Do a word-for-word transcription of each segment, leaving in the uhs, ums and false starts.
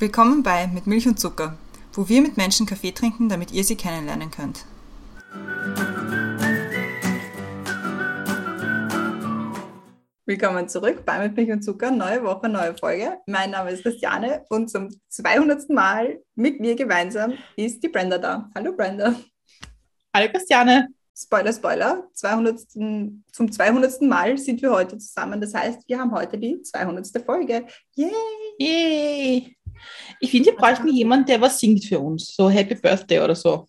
Willkommen bei Mit Milch und Zucker, wo wir mit Menschen Kaffee trinken, damit ihr sie kennenlernen könnt. Willkommen zurück bei Mit Milch und Zucker, neue Woche, neue Folge. Mein Name ist Christiane und zum zweihundertsten Mal mit mir gemeinsam ist die Brenda da. Hallo Brenda. Hallo Christiane. Spoiler, Spoiler, zweihundertsten, zum zweihundertsten Mal sind wir heute zusammen. Das heißt, wir haben heute die zweihundertste Folge. Yay! Yay! Ich finde, wir bräuchten jemanden, der was singt für uns. So Happy Birthday oder so.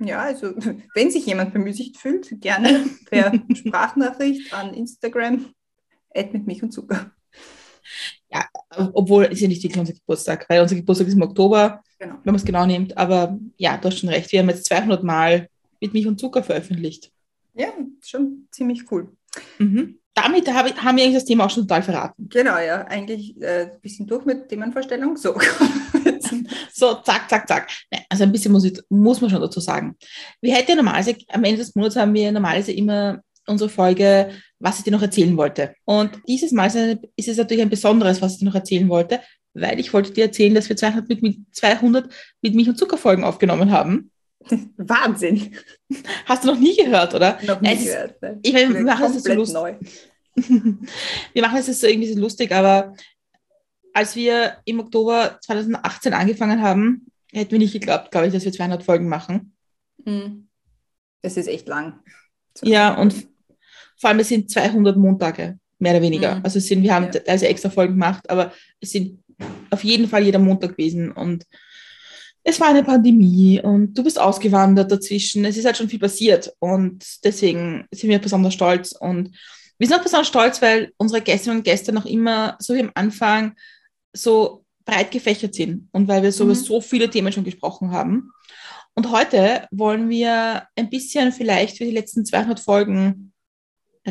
Ja, also wenn sich jemand bemüßigt fühlt, gerne per Sprachnachricht an Instagram. Add mit Milch und Zucker. Ja, obwohl, ist ja nicht wirklich unser Geburtstag, weil unser Geburtstag ist im Oktober, genau. Wenn man es genau nimmt. Aber ja, du hast schon recht. Wir haben jetzt zweihundert Mal mit Milch und Zucker veröffentlicht. Ja, schon ziemlich cool. Mhm. Damit hab ich, haben wir eigentlich das Thema auch schon total verraten. Genau, ja. Eigentlich äh, ein bisschen durch mit Themenvorstellung. So, so zack, zack, zack. Nein, also ein bisschen muss, ich, muss man schon dazu sagen. Wir hätten ja normalerweise, am Ende des Monats haben wir normalerweise immer unsere Folge, was ich dir noch erzählen wollte. Und dieses Mal ist es natürlich ein besonderes, was ich dir noch erzählen wollte, weil ich wollte dir erzählen, dass wir zweihundert mit, mit, zweihundert mit Milch und Zucker Folgen aufgenommen haben. Wahnsinn. Hast du noch nie gehört, oder? Noch nie es ist, gehört. Ne? Ich meine, wir machen es so lustig. Neu. Wir machen es jetzt so irgendwie so lustig, aber als wir im Oktober zweitausendachtzehn angefangen haben, hätten wir nicht geglaubt, glaube ich, dass wir zweihundert Folgen machen. Das ist echt lang. Ja, und vor allem es sind zweihundert Montage, mehr oder weniger. Mhm. Also es sind, wir haben ja. also extra Folgen gemacht, aber es sind auf jeden Fall jeder Montag gewesen und es war eine Pandemie und du bist ausgewandert dazwischen. Es ist halt schon viel passiert und deswegen sind wir besonders stolz. Und wir sind auch besonders stolz, weil unsere Gästinnen und Gäste noch immer, so wie am Anfang, so breit gefächert sind und weil wir so mhm. über so viele Themen schon gesprochen haben. Und heute wollen wir ein bisschen vielleicht für die letzten zweihundert Folgen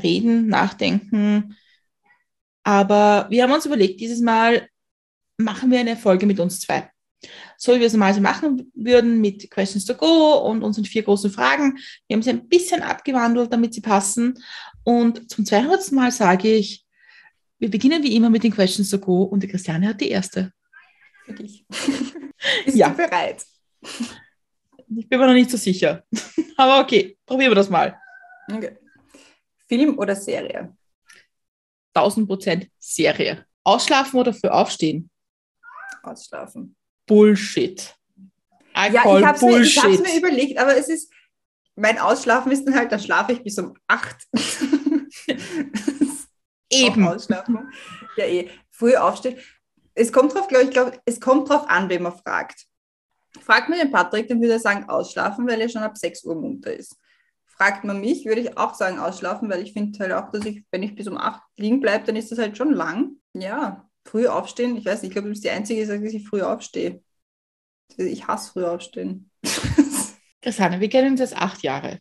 reden, nachdenken. Aber wir haben uns überlegt, dieses Mal machen wir eine Folge mit uns zwei. So wie wir es normalerweise machen würden mit Questions to Go und unseren vier großen Fragen. Wir haben sie ein bisschen abgewandelt, damit sie passen. Und zum zweihundertsten Mal sage ich, wir beginnen wie immer mit den Questions to Go und die Christiane hat die erste. Für dich. Bist ja. du bereit? Ich bin mir noch nicht so sicher. Aber okay, probieren wir das mal. Okay. Film oder Serie? tausend Prozent Serie. Ausschlafen oder früh aufstehen? Ausschlafen. Bullshit. Alkohol, ja, ich habe es mir, mir überlegt, aber es ist, mein Ausschlafen ist dann halt, dann schlafe ich bis um acht. Eben. Ausschlafen. Ja, eh. Früh aufstehen. Es kommt drauf, glaube ich, glaub, es kommt drauf an, wen man fragt. Fragt man den Patrick, dann würde er sagen, ausschlafen, weil er schon ab sechs Uhr munter ist. Fragt man mich, würde ich auch sagen, ausschlafen, weil ich finde halt auch, dass ich, wenn ich bis um acht liegen bleibe, dann ist das halt schon lang. Ja. Früh aufstehen, ich weiß nicht, ich glaube, du bist die Einzige, die sagt, dass ich früh aufstehe. Ich hasse früh aufstehen. Christiane, wir kennen uns jetzt acht Jahre.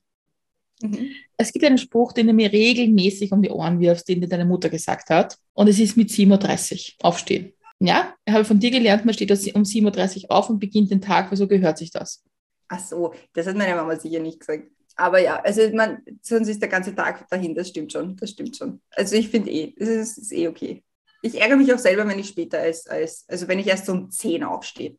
Mhm. Es gibt einen Spruch, den du mir regelmäßig um die Ohren wirfst, den dir deine Mutter gesagt hat. Und es ist mit sieben Uhr dreißig aufstehen. Ja, ich habe von dir gelernt, man steht um sieben Uhr dreißig auf und beginnt den Tag, weil so gehört sich das. Ach so, das hat meine Mama sicher nicht gesagt. Aber ja, also man, sonst ist der ganze Tag dahin, das stimmt schon, das stimmt schon. Also ich finde eh, es ist, ist eh okay. Ich ärgere mich auch selber, wenn ich später als, als, also wenn ich erst um zehn aufstehe.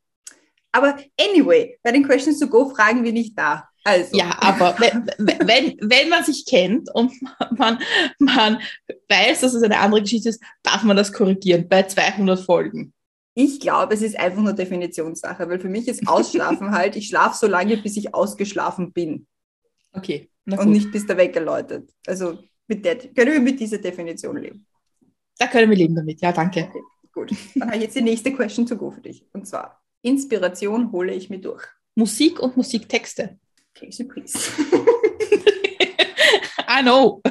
Aber anyway, bei den Questions to Go fragen wir nicht da. Also. Ja, aber wenn, wenn, wenn man sich kennt und man, man weiß, dass es eine andere Geschichte ist, darf man das korrigieren bei zweihundert Folgen. Ich glaube, es ist einfach nur Definitionssache, weil für mich ist Ausschlafen halt, ich schlafe so lange, bis ich ausgeschlafen bin. Okay. Und nicht, bis der Wecker läutet. Also mit der, können wir mit dieser Definition leben. Da können wir leben damit. Ja, danke. Okay, gut. Dann habe ich jetzt die nächste Question to go für dich. Und zwar, Inspiration hole ich mir durch. Musik und Musiktexte. Okay, surprise. I know.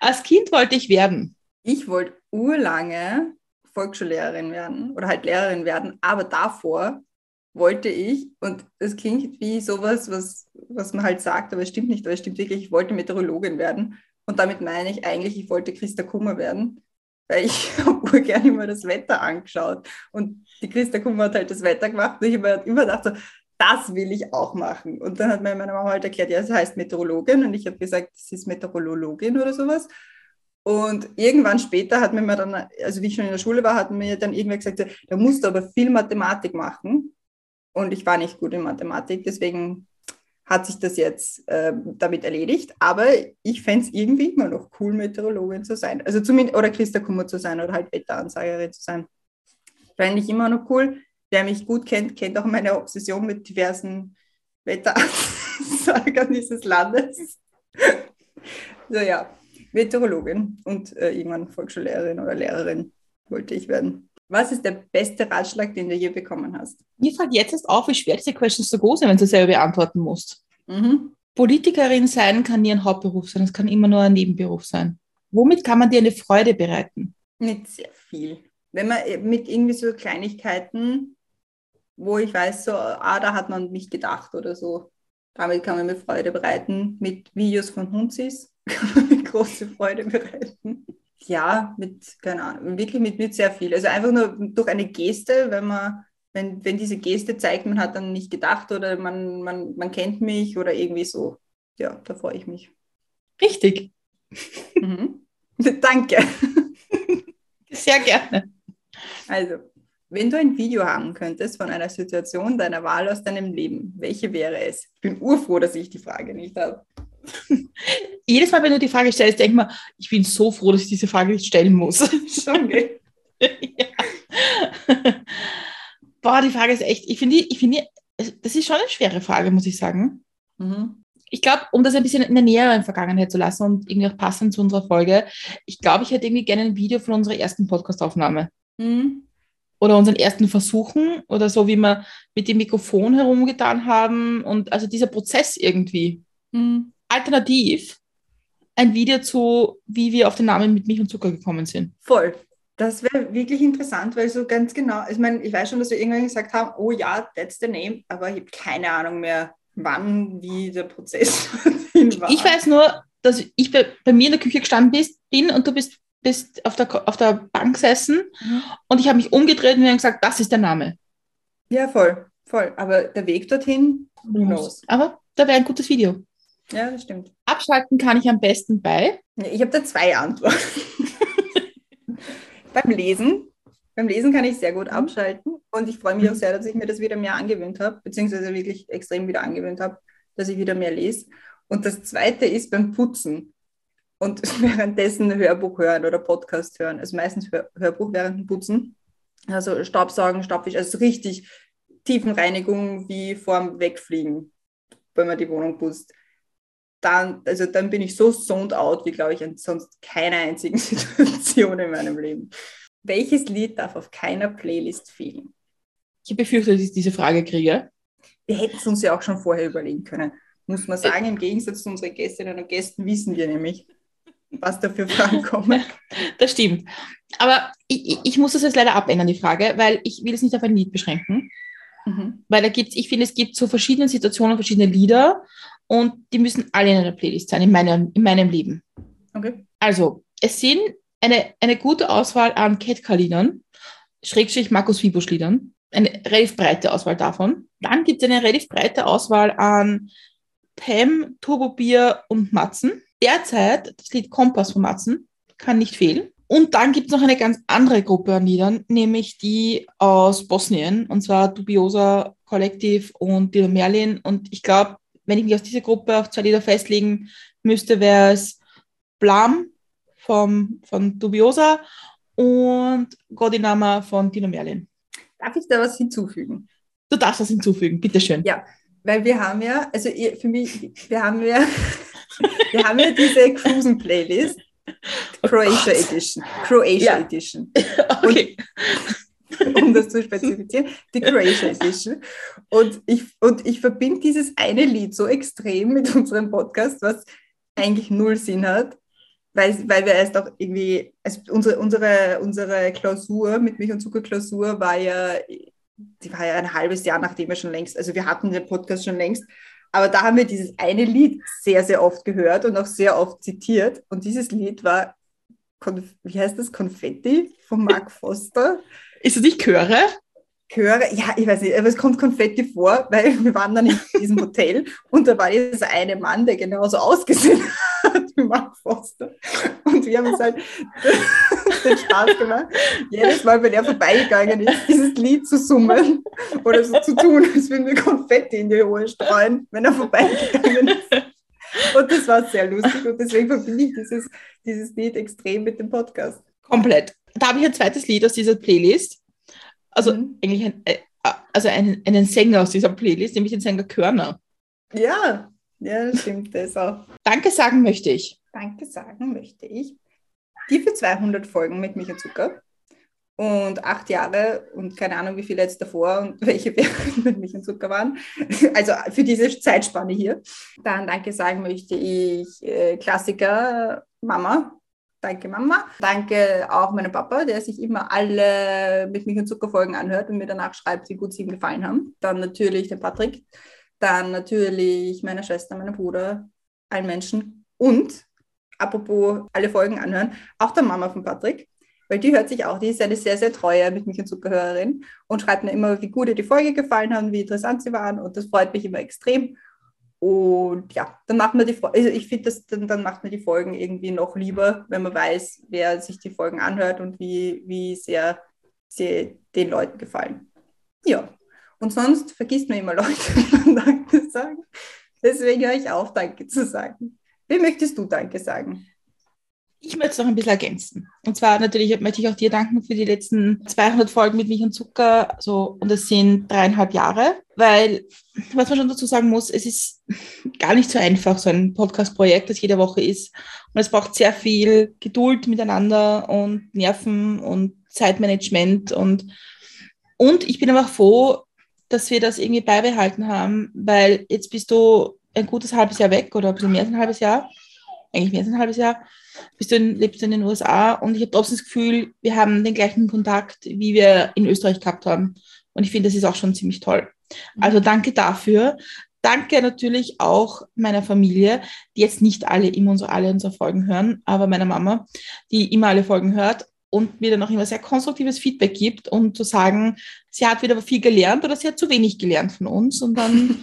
Als Kind wollte ich werden. Ich wollte urlange Volksschullehrerin werden oder halt Lehrerin werden, aber davor wollte ich, und es klingt wie sowas, was, was man halt sagt, aber es stimmt nicht, aber es stimmt wirklich, ich wollte Meteorologin werden. Und damit meine ich eigentlich, ich wollte Christa Kummer werden, weil ich habe urgern immer das Wetter angeschaut. Und die Christa Kummer hat halt das Wetter gemacht und ich habe immer gedacht, so, das will ich auch machen. Und dann hat meine Mama halt erklärt, ja, es heißt Meteorologin. Und ich habe gesagt, das ist Meteorologin oder sowas. Und irgendwann später hat mir dann, also wie ich schon in der Schule war, hat mir dann irgendwer gesagt, da musst du aber viel Mathematik machen. Und ich war nicht gut in Mathematik, deswegen hat sich das jetzt äh, damit erledigt. Aber ich fände es irgendwie immer noch cool, Meteorologin zu sein. Also zumindest, oder Christa Kummer zu sein oder halt Wetteransagerin zu sein. Fände ich immer noch cool. Wer mich gut kennt, kennt auch meine Obsession mit diversen Wetteransagern dieses Landes. So, ja. Meteorologin und äh, irgendwann Volksschullehrerin oder Lehrerin wollte ich werden. Was ist der beste Ratschlag, den du je bekommen hast? Mir fällt jetzt erst auf, wie schwer diese Questions so groß sind, wenn du selber beantworten musst. Mhm. Politikerin sein kann nie ein Hauptberuf sein, es kann immer nur ein Nebenberuf sein. Womit kann man dir eine Freude bereiten? Nicht sehr viel. Wenn man mit irgendwie so Kleinigkeiten, wo ich weiß, so, ah, da hat man mich gedacht oder so, damit kann man mir Freude bereiten. Mit Videos von Hunzis kann man mir große Freude bereiten. Ja, mit, keine Ahnung, wirklich mit, mit sehr viel. Also einfach nur durch eine Geste, wenn man, wenn, wenn diese Geste zeigt, man hat dann nicht gedacht oder man, man, man kennt mich oder irgendwie so. Ja, da freue ich mich. Richtig. Mhm. Danke. Sehr gerne. Also, wenn du ein Video haben könntest von einer Situation deiner Wahl aus deinem Leben, welche wäre es? Ich bin urfroh, dass ich die Frage nicht habe. Jedes Mal, wenn du die Frage stellst, denk mal, ich bin so froh, dass ich diese Frage nicht stellen muss. Schon, gell? Ja. Boah, die Frage ist echt, ich finde, ich finde, das ist schon eine schwere Frage, muss ich sagen. Mhm. Ich glaube, um das ein bisschen in der näheren Vergangenheit zu lassen und irgendwie auch passend zu unserer Folge, ich glaube, ich hätte irgendwie gerne ein Video von unserer ersten Podcast-Aufnahme. Mhm. Oder unseren ersten Versuchen oder so, wie wir mit dem Mikrofon herumgetan haben und also dieser Prozess irgendwie. Mhm. Alternativ ein Video zu, wie wir auf den Namen mit Milch und Zucker gekommen sind. Voll. Das wäre wirklich interessant, weil so ganz genau, ich meine, ich weiß schon, dass wir irgendwann gesagt haben, oh ja, that's the name, aber ich habe keine Ahnung mehr, wann, wie der Prozess war. Ich weiß nur, dass ich bei, bei mir in der Küche gestanden bist, bin und du bist, bist auf, der, auf der Bank gesessen mhm. und ich habe mich umgedreht und wir haben gesagt, das ist der Name. Ja, voll, voll. Aber der Weg dorthin, who knows. Aber da wäre ein gutes Video. Ja, das stimmt. Abschalten kann ich am besten bei? Ich habe da zwei Antworten. Beim Lesen. Beim Lesen kann ich sehr gut abschalten. Und ich freue mich auch sehr, dass ich mir das wieder mehr angewöhnt habe, beziehungsweise wirklich extrem wieder angewöhnt habe, dass ich wieder mehr lese. Und das Zweite ist beim Putzen. Und währenddessen Hörbuch hören oder Podcast hören. Also meistens Hör- Hörbuch während dem Putzen. Also Staubsaugen, Staubwischen. Also richtig Tiefenreinigung wie vorm Wegfliegen, wenn man die Wohnung putzt. Dann, also dann bin ich so zoned out, wie, glaube ich, in sonst keiner einzigen Situation in meinem Leben. Welches Lied darf auf keiner Playlist fehlen? Ich befürchte, dass ich diese Frage kriege. Wir hätten es uns ja auch schon vorher überlegen können. Muss man sagen, im Gegensatz zu unseren Gästinnen und Gästen wissen wir nämlich, was da für Fragen kommen. Das stimmt. Aber ich, ich muss das jetzt leider abändern, die Frage, weil ich will es nicht auf ein Lied beschränken. Mhm. Weil da gibt's, ich finde, es gibt zu verschiedenen Situationen verschiedene Lieder und die müssen alle in einer Playlist sein, in meinem, in meinem Leben. Okay. Also, es sind eine, eine gute Auswahl an Ketka-Liedern, Schrägstrich Markus Wiebusch-Liedern, eine relativ breite Auswahl davon. Dann gibt es eine relativ breite Auswahl an Pam, Turbobier und Matzen. Derzeit das Lied Kompass von Matzen, kann nicht fehlen. Und dann gibt es noch eine ganz andere Gruppe an Liedern, nämlich die aus Bosnien, und zwar Dubiosa Collective und Dino Merlin. Und ich glaube, wenn ich mich aus dieser Gruppe auf zwei Lieder festlegen müsste, wäre es Blam vom, von Dubiosa und Godinama von Dino Merlin. Darf ich da was hinzufügen? Du darfst was hinzufügen, bitteschön. Ja, weil wir haben ja, also für mich, wir haben ja, wir haben ja diese Cruisen-Playlist. Oh Croatia Gott. Edition. Croatia ja. Edition. Okay. Und, um das zu spezifizieren, die Croatia Edition. Und ich, und ich verbinde dieses eine Lied so extrem mit unserem Podcast, was eigentlich null Sinn hat, weil, weil wir erst auch irgendwie, also unsere, unsere, unsere Klausur mit Milch und Zucker Klausur war ja, die war ja ein halbes Jahr, nachdem wir schon längst, also wir hatten den Podcast schon längst, aber da haben wir dieses eine Lied sehr, sehr oft gehört und auch sehr oft zitiert. Und dieses Lied war, wie heißt das, Konfetti von Mark Foster. Ist es nicht Chöre? Chöre, ja, ich weiß nicht, aber es kommt Konfetti vor, weil wir waren dann in diesem Hotel und da war dieser eine Mann, der genauso ausgesehen hat dem Mark Foster. Und wir haben uns halt den Spaß gemacht, jedes Mal, wenn er vorbeigegangen ist, dieses Lied zu summen oder so zu tun, als würden wir Konfetti in die Ohren streuen, wenn er vorbeigegangen ist. Und das war sehr lustig und deswegen verbinde ich dieses, dieses Lied extrem mit dem Podcast. Komplett. Da habe ich ein zweites Lied aus dieser Playlist. Also mhm. eigentlich ein, also einen, einen Sänger aus dieser Playlist, nämlich den Sänger Körner. Ja, ja, das stimmt, das auch. Danke sagen möchte ich. Danke sagen möchte ich. Die für zweihundert Folgen mit Micha Zucker und acht Jahre und keine Ahnung, wie viele jetzt davor und welche während mit Micha Zucker waren. Also für diese Zeitspanne hier. Dann danke sagen möchte ich äh, Klassiker Mama. Danke, Mama. Danke auch meinem Papa, der sich immer alle mit Micha Zucker Folgen anhört und mir danach schreibt, wie gut sie ihm gefallen haben. Dann natürlich den Patrick. Dann natürlich meiner Schwester, meinem Bruder, allen Menschen und, apropos alle Folgen anhören, auch der Mama von Patrick, weil die hört sich auch, die ist eine sehr, sehr treue mit Micha Zucker Hörerin und schreibt mir immer, wie gut ihr die Folge gefallen haben, wie interessant sie waren und das freut mich immer extrem. Und ja, dann macht man die Folgen, also ich finde, dann, dann macht man die Folgen irgendwie noch lieber, wenn man weiß, wer sich die Folgen anhört und wie, wie sehr sie den Leuten gefallen. Ja. Und sonst vergisst man immer Leute, wenn man Danke sagen. Deswegen höre ich auf, Danke zu sagen. Wem möchtest du Danke sagen? Ich möchte es noch ein bisschen ergänzen. Und zwar natürlich möchte ich auch dir danken für die letzten zweihundert Folgen mit Micha Zucker. So, und das sind dreieinhalb Jahre. Weil, was man schon dazu sagen muss, es ist gar nicht so einfach, so ein Podcast-Projekt, das jede Woche ist. Und es braucht sehr viel Geduld miteinander und Nerven und Zeitmanagement. Und, und ich bin aber froh, dass wir das irgendwie beibehalten haben, weil jetzt bist du ein gutes halbes Jahr weg oder ein bisschen mehr als ein halbes Jahr, eigentlich mehr als ein halbes Jahr, bist du in, lebst du in den U S A und ich habe trotzdem das Gefühl, wir haben den gleichen Kontakt, wie wir in Österreich gehabt haben und ich finde, das ist auch schon ziemlich toll. Also danke dafür. Danke natürlich auch meiner Familie, die jetzt nicht alle immer unsere, alle unsere Folgen hören, aber meiner Mama, die immer alle Folgen hört und mir dann auch immer sehr konstruktives Feedback gibt und zu sagen, sie hat wieder viel gelernt oder sie hat zu wenig gelernt von uns und dann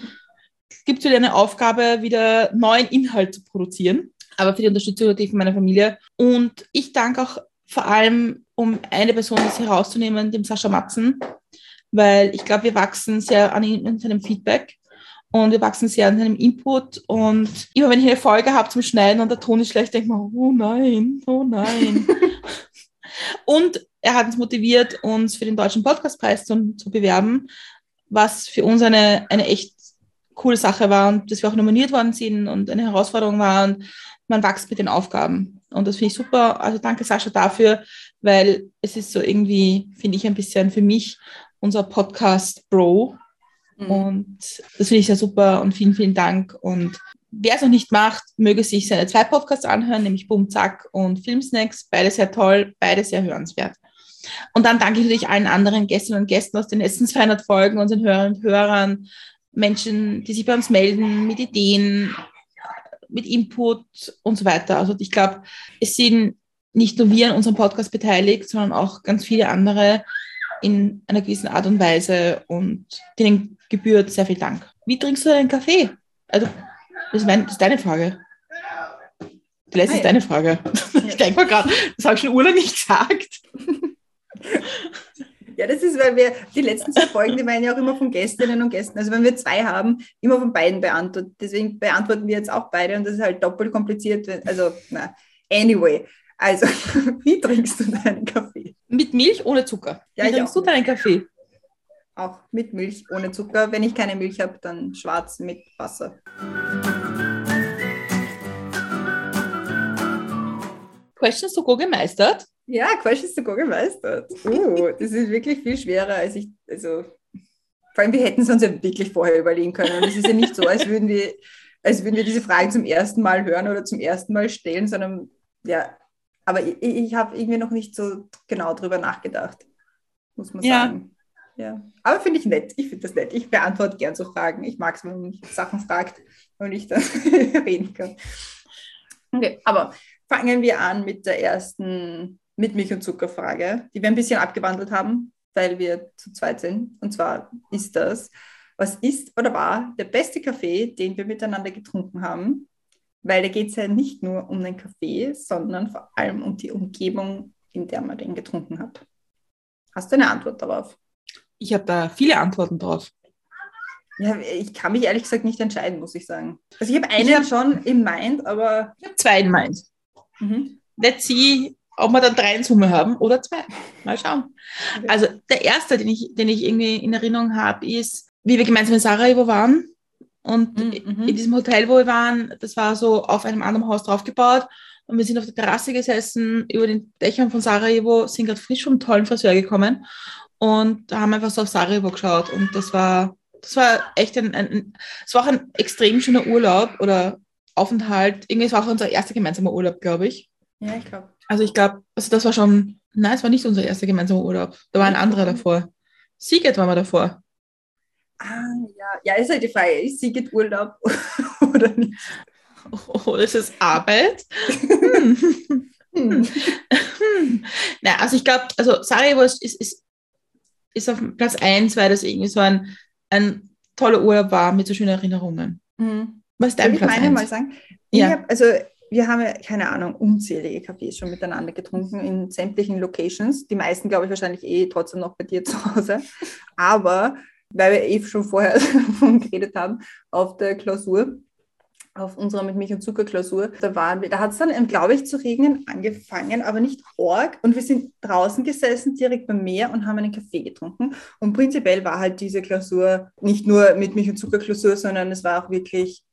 gibt es wieder eine Aufgabe, wieder neuen Inhalt zu produzieren, aber für die Unterstützung natürlich von meiner Familie und ich danke auch vor allem, um eine Person das herauszunehmen, dem Sascha Matzen, weil ich glaube, wir wachsen sehr an, ihn, an seinem Feedback und wir wachsen sehr an seinem Input und immer wenn ich eine Folge habe zum Schneiden und der Ton ist schlecht, denke ich mir, oh nein, oh nein. Und er hat uns motiviert, uns für den Deutschen Podcastpreis zu, zu bewerben, was für uns eine, eine echt coole Sache war und dass wir auch nominiert worden sind und eine Herausforderung war und man wächst mit den Aufgaben. Und das finde ich super. Also danke, Sascha, dafür, weil es ist so irgendwie, finde ich, ein bisschen für mich unser Podcast-Bro. Mhm. Und das finde ich sehr super und vielen, vielen Dank. Und wer es noch nicht macht, möge sich seine zwei Podcasts anhören, nämlich Boom, Zack und Filmsnacks. Beide sehr toll, beide sehr hörenswert. Und dann danke ich natürlich allen anderen Gästinnen und Gästen aus den letzten zweihundert Folgen, unseren Hörern und Hörern, Menschen, die sich bei uns melden, mit Ideen, mit Input und so weiter. Also ich glaube, es sind nicht nur wir an unserem Podcast beteiligt, sondern auch ganz viele andere in einer gewissen Art und Weise und denen gebührt sehr viel Dank. Wie trinkst du deinen Kaffee? Also Das ist, mein, das ist deine Frage. Vielleicht ist ah, ja. deine Frage. Ich denke mal gerade, das habe ich schon urlang nicht gesagt. Ja, das ist, weil wir die letzten zwei Folgen, die meinen ja auch immer von Gästinnen und Gästen. Also wenn wir zwei haben, immer von beiden beantwortet. Deswegen beantworten wir jetzt auch beide und das ist halt doppelt kompliziert. Wenn, also, na, anyway. Also, wie trinkst du deinen Kaffee? Mit Milch, ohne Zucker. Ja, wie trinkst du deinen Kaffee? Auch mit Milch, ohne Zucker. Wenn ich keine Milch habe, dann schwarz mit Wasser. Questions to go gemeistert? Ja, Questions to go gemeistert. Uh, das ist wirklich viel schwerer, als ich, also, vor allem, wir hätten es uns ja wirklich vorher überlegen können. Und es ist ja nicht so, als würden wir, als würden wir diese Fragen zum ersten Mal hören oder zum ersten Mal stellen, sondern, ja, aber ich, ich habe irgendwie noch nicht so genau drüber nachgedacht, muss man ja. sagen. Ja, aber finde ich nett. Ich finde das nett. Ich beantworte gern so Fragen. Ich mag es, wenn man mich Sachen fragt und ich dann reden kann. Okay, aber fangen wir an mit der ersten mit Milch- und Zuckerfrage, die wir ein bisschen abgewandelt haben, weil wir zu zweit sind. Und zwar ist das, was ist oder war der beste Kaffee, den wir miteinander getrunken haben? weil da geht es ja nicht nur um den Kaffee, sondern vor allem um die Umgebung, in der man den getrunken hat. Hast du eine Antwort darauf? Ich habe da viele Antworten drauf. Ja, ich kann mich ehrlich gesagt nicht entscheiden, muss ich sagen. Also ich habe einen ich hab, schon im Mind, aber... Ich habe zwei im Mind. Mhm. Let's see, ob wir dann drei in Summe haben oder zwei. Mal schauen. Okay. Also der erste, den ich, den ich irgendwie in Erinnerung habe, ist, wie wir gemeinsam in Sarajevo waren. Und mhm. in diesem Hotel, wo wir waren, das war so auf einem anderen Haus draufgebaut. Und wir sind auf der Terrasse gesessen, über den Dächern von Sarajevo, sind gerade frisch vom tollen Friseur gekommen und haben einfach so auf Sarajevo geschaut. Und das war... Das war echt ein, ein, das war auch ein extrem schöner Urlaub oder Aufenthalt. Irgendwie war auch unser erster gemeinsamer Urlaub, glaube ich. Ja, ich glaube. Also ich glaube, also das war schon, nein, es war nicht unser erster gemeinsamer Urlaub. Da war ein anderer davor. Sziget waren wir davor. Ah, ja. Ja, ist halt die Frage, ist Sziget Urlaub oder nicht? Oh, ist es Arbeit? hm. Hm. Hm. Na, also ich glaube, also Sarajevo ist, ist, ist auf Platz eins, weil das irgendwie so ein ein toller Urlaub war mit so schönen Erinnerungen. Mhm. Was ist dein Platz eins? Ich meine mal sagen, ja. ich hab, also wir haben ja, keine Ahnung, unzählige Cafés schon miteinander getrunken in sämtlichen Locations. Die meisten, glaube ich, wahrscheinlich eh trotzdem noch bei dir zu Hause. Aber, weil wir eh schon vorher davon geredet haben, auf der Klausur, auf unserer mit Milch und Zucker Klausur, da waren wir, da hat es dann, glaube ich, zu regnen angefangen, aber nicht arg. Und wir sind draußen gesessen, direkt beim Meer und haben einen Kaffee getrunken. Und prinzipiell war halt diese Klausur nicht nur mit Milch und Zucker Klausur, sondern es war auch wirklich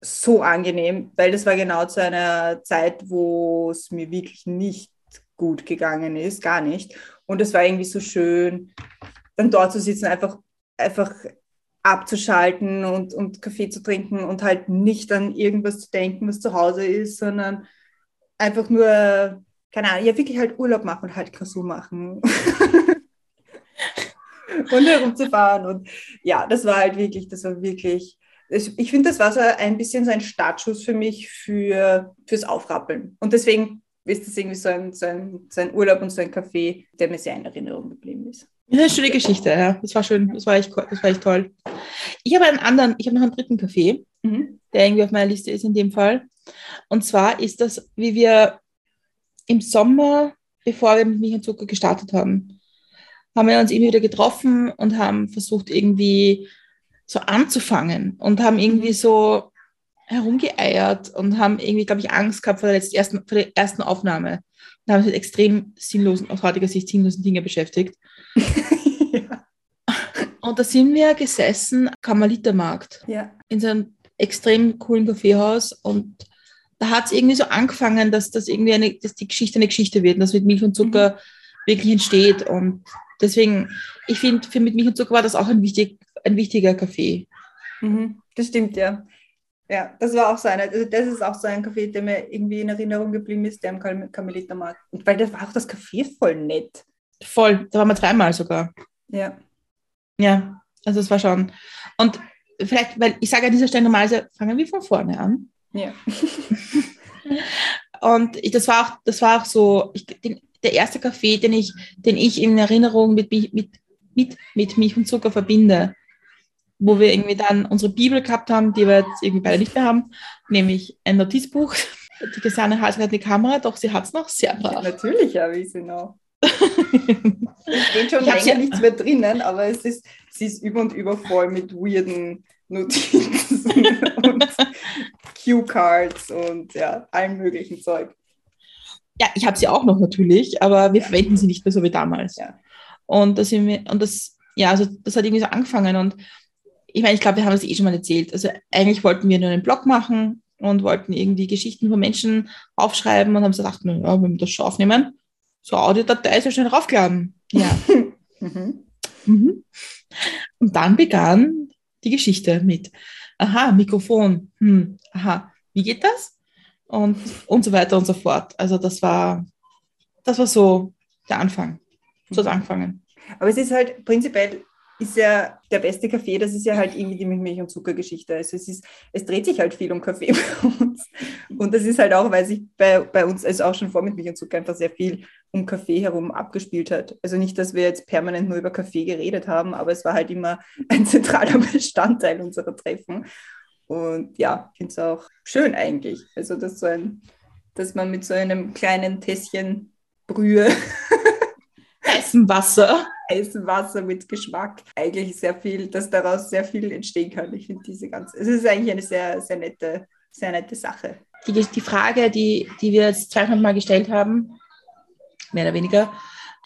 so angenehm, weil das war genau zu einer Zeit, wo es mir wirklich nicht gut gegangen ist, gar nicht. Und es war irgendwie so schön, dann dort zu sitzen, einfach, einfach abzuschalten und, und Kaffee zu trinken und halt nicht an irgendwas zu denken, was zu Hause ist, sondern einfach nur, keine Ahnung, ja wirklich halt Urlaub machen und halt Klausur machen und herumzufahren und ja, das war halt wirklich, das war wirklich, ich finde, das war so ein bisschen so ein Startschuss für mich für, fürs Aufrappeln und deswegen ist das irgendwie so ein, so ein, so ein Urlaub und so ein Kaffee, der mir sehr in Erinnerung geblieben ist. Das ist eine schöne Geschichte, ja. Das war schön, das war echt, das war echt toll. Ich habe einen anderen, ich habe noch einen dritten Kaffee, mhm. der irgendwie auf meiner Liste ist in dem Fall. Und zwar ist das, wie wir im Sommer, bevor wir mit Milch und Zucker gestartet haben, haben wir uns irgendwie wieder getroffen und haben versucht, irgendwie so anzufangen und haben irgendwie so herumgeeiert und haben irgendwie, glaube ich, Angst gehabt vor der, letzten, ersten, vor der ersten Aufnahme. Da haben wir uns mit extrem sinnlosen, aus heutiger Sicht sinnlosen Dingen beschäftigt. Ja. Und da sind wir gesessen, Karmelitermarkt, ja. in so einem extrem coolen Kaffeehaus. Und da hat es irgendwie so angefangen, dass, dass, irgendwie eine, dass die Geschichte eine Geschichte wird und dass mit Milch und Zucker mhm. wirklich entsteht. Und deswegen, ich finde, für mit Milch und Zucker war das auch ein, wichtig, ein wichtiger Kaffee. Mhm. Das stimmt, ja. Ja, das war auch so einer. Also das ist auch so ein Kaffee, der mir irgendwie in Erinnerung geblieben ist, der am Karmelitermarkt. Und weil das war auch das Kaffee voll nett. Voll, da waren wir dreimal sogar. Ja. Ja, also es war schon. Und vielleicht, weil ich sage an dieser Stelle normalerweise, fangen wir von vorne an. Ja. Und ich, das war auch, das war auch so, ich, den, der erste Kaffee, den ich, den ich in Erinnerung mit, mit, mit, mit Milch und Zucker verbinde. Wo wir irgendwie dann unsere Bibel gehabt haben, die wir jetzt irgendwie beide nicht mehr haben, nämlich ein Notizbuch. Die Christiane hat gerade eine Kamera, doch sie hat es noch sehr brav. Ja, natürlich habe ich sie noch. Es steht schon länger ja nichts mehr drinnen, aber es ist, sie ist über und über voll mit weirden Notizen und Cue-Cards und ja, allem möglichen Zeug. Ja, ich habe sie auch noch natürlich, aber wir ja. verwenden sie nicht mehr so wie damals. Ja. Und das, und das, ja, also das hat irgendwie so angefangen und ich meine, ich glaube, wir haben es eh schon mal erzählt. Also eigentlich wollten wir nur einen Blog machen und wollten irgendwie Geschichten von Menschen aufschreiben und haben so gedacht, naja, wenn wir das schon aufnehmen, so eine Audiodatei ist ja schnell raufgeladen. Ja. mhm. Mhm. Und dann begann die Geschichte mit, aha, Mikrofon, hm, aha, wie geht das? Und, und so weiter und so fort. Also das war, das war so der Anfang. So hat es angefangen. Aber es ist halt prinzipiell... ist ja der beste Kaffee, das ist ja halt irgendwie die Milch- und Zucker-Geschichte. Also es ist, es dreht sich halt viel um Kaffee bei uns. Und das ist halt auch, weil sich bei, bei uns, also auch schon vor mit Milch und Zucker, einfach sehr viel um Kaffee herum abgespielt hat. Also nicht, dass wir jetzt permanent nur über Kaffee geredet haben, aber es war halt immer ein zentraler Bestandteil unserer Treffen. Und ja, ich finde es auch schön eigentlich. Also, dass, so ein, dass man mit so einem kleinen Tässchen Brühe, heißem Wasser, heißem Wasser mit Geschmack, eigentlich sehr viel, dass daraus sehr viel entstehen kann. Ich finde diese ganze, es ist eigentlich eine sehr, sehr nette, sehr nette Sache. Die, die Frage, die, die wir jetzt zweihundert Mal gestellt haben, mehr oder weniger,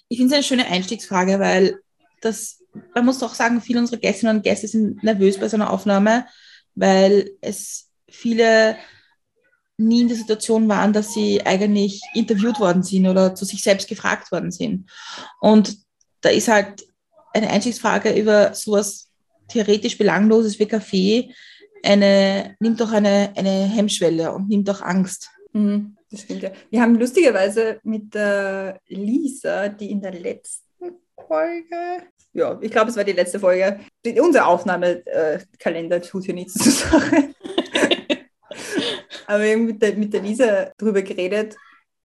ich finde es eine schöne Einstiegsfrage, weil das, man muss doch sagen, viele unserer Gästinnen und Gäste sind nervös bei so einer Aufnahme, weil es viele nie in der Situation waren, dass sie eigentlich interviewt worden sind oder zu sich selbst gefragt worden sind. Und da ist halt eine Einstiegsfrage über sowas theoretisch Belangloses wie Kaffee, eine, nimmt doch eine, eine Hemmschwelle und nimmt doch Angst. Mhm, das stimmt ja. Wir haben lustigerweise mit der Lisa, die in der letzten Folge... Ja, ich glaube, es war die letzte Folge. Die, unser Aufnahmekalender tut hier nichts zur Sache. Aber eben mit der, mit der Lisa drüber geredet,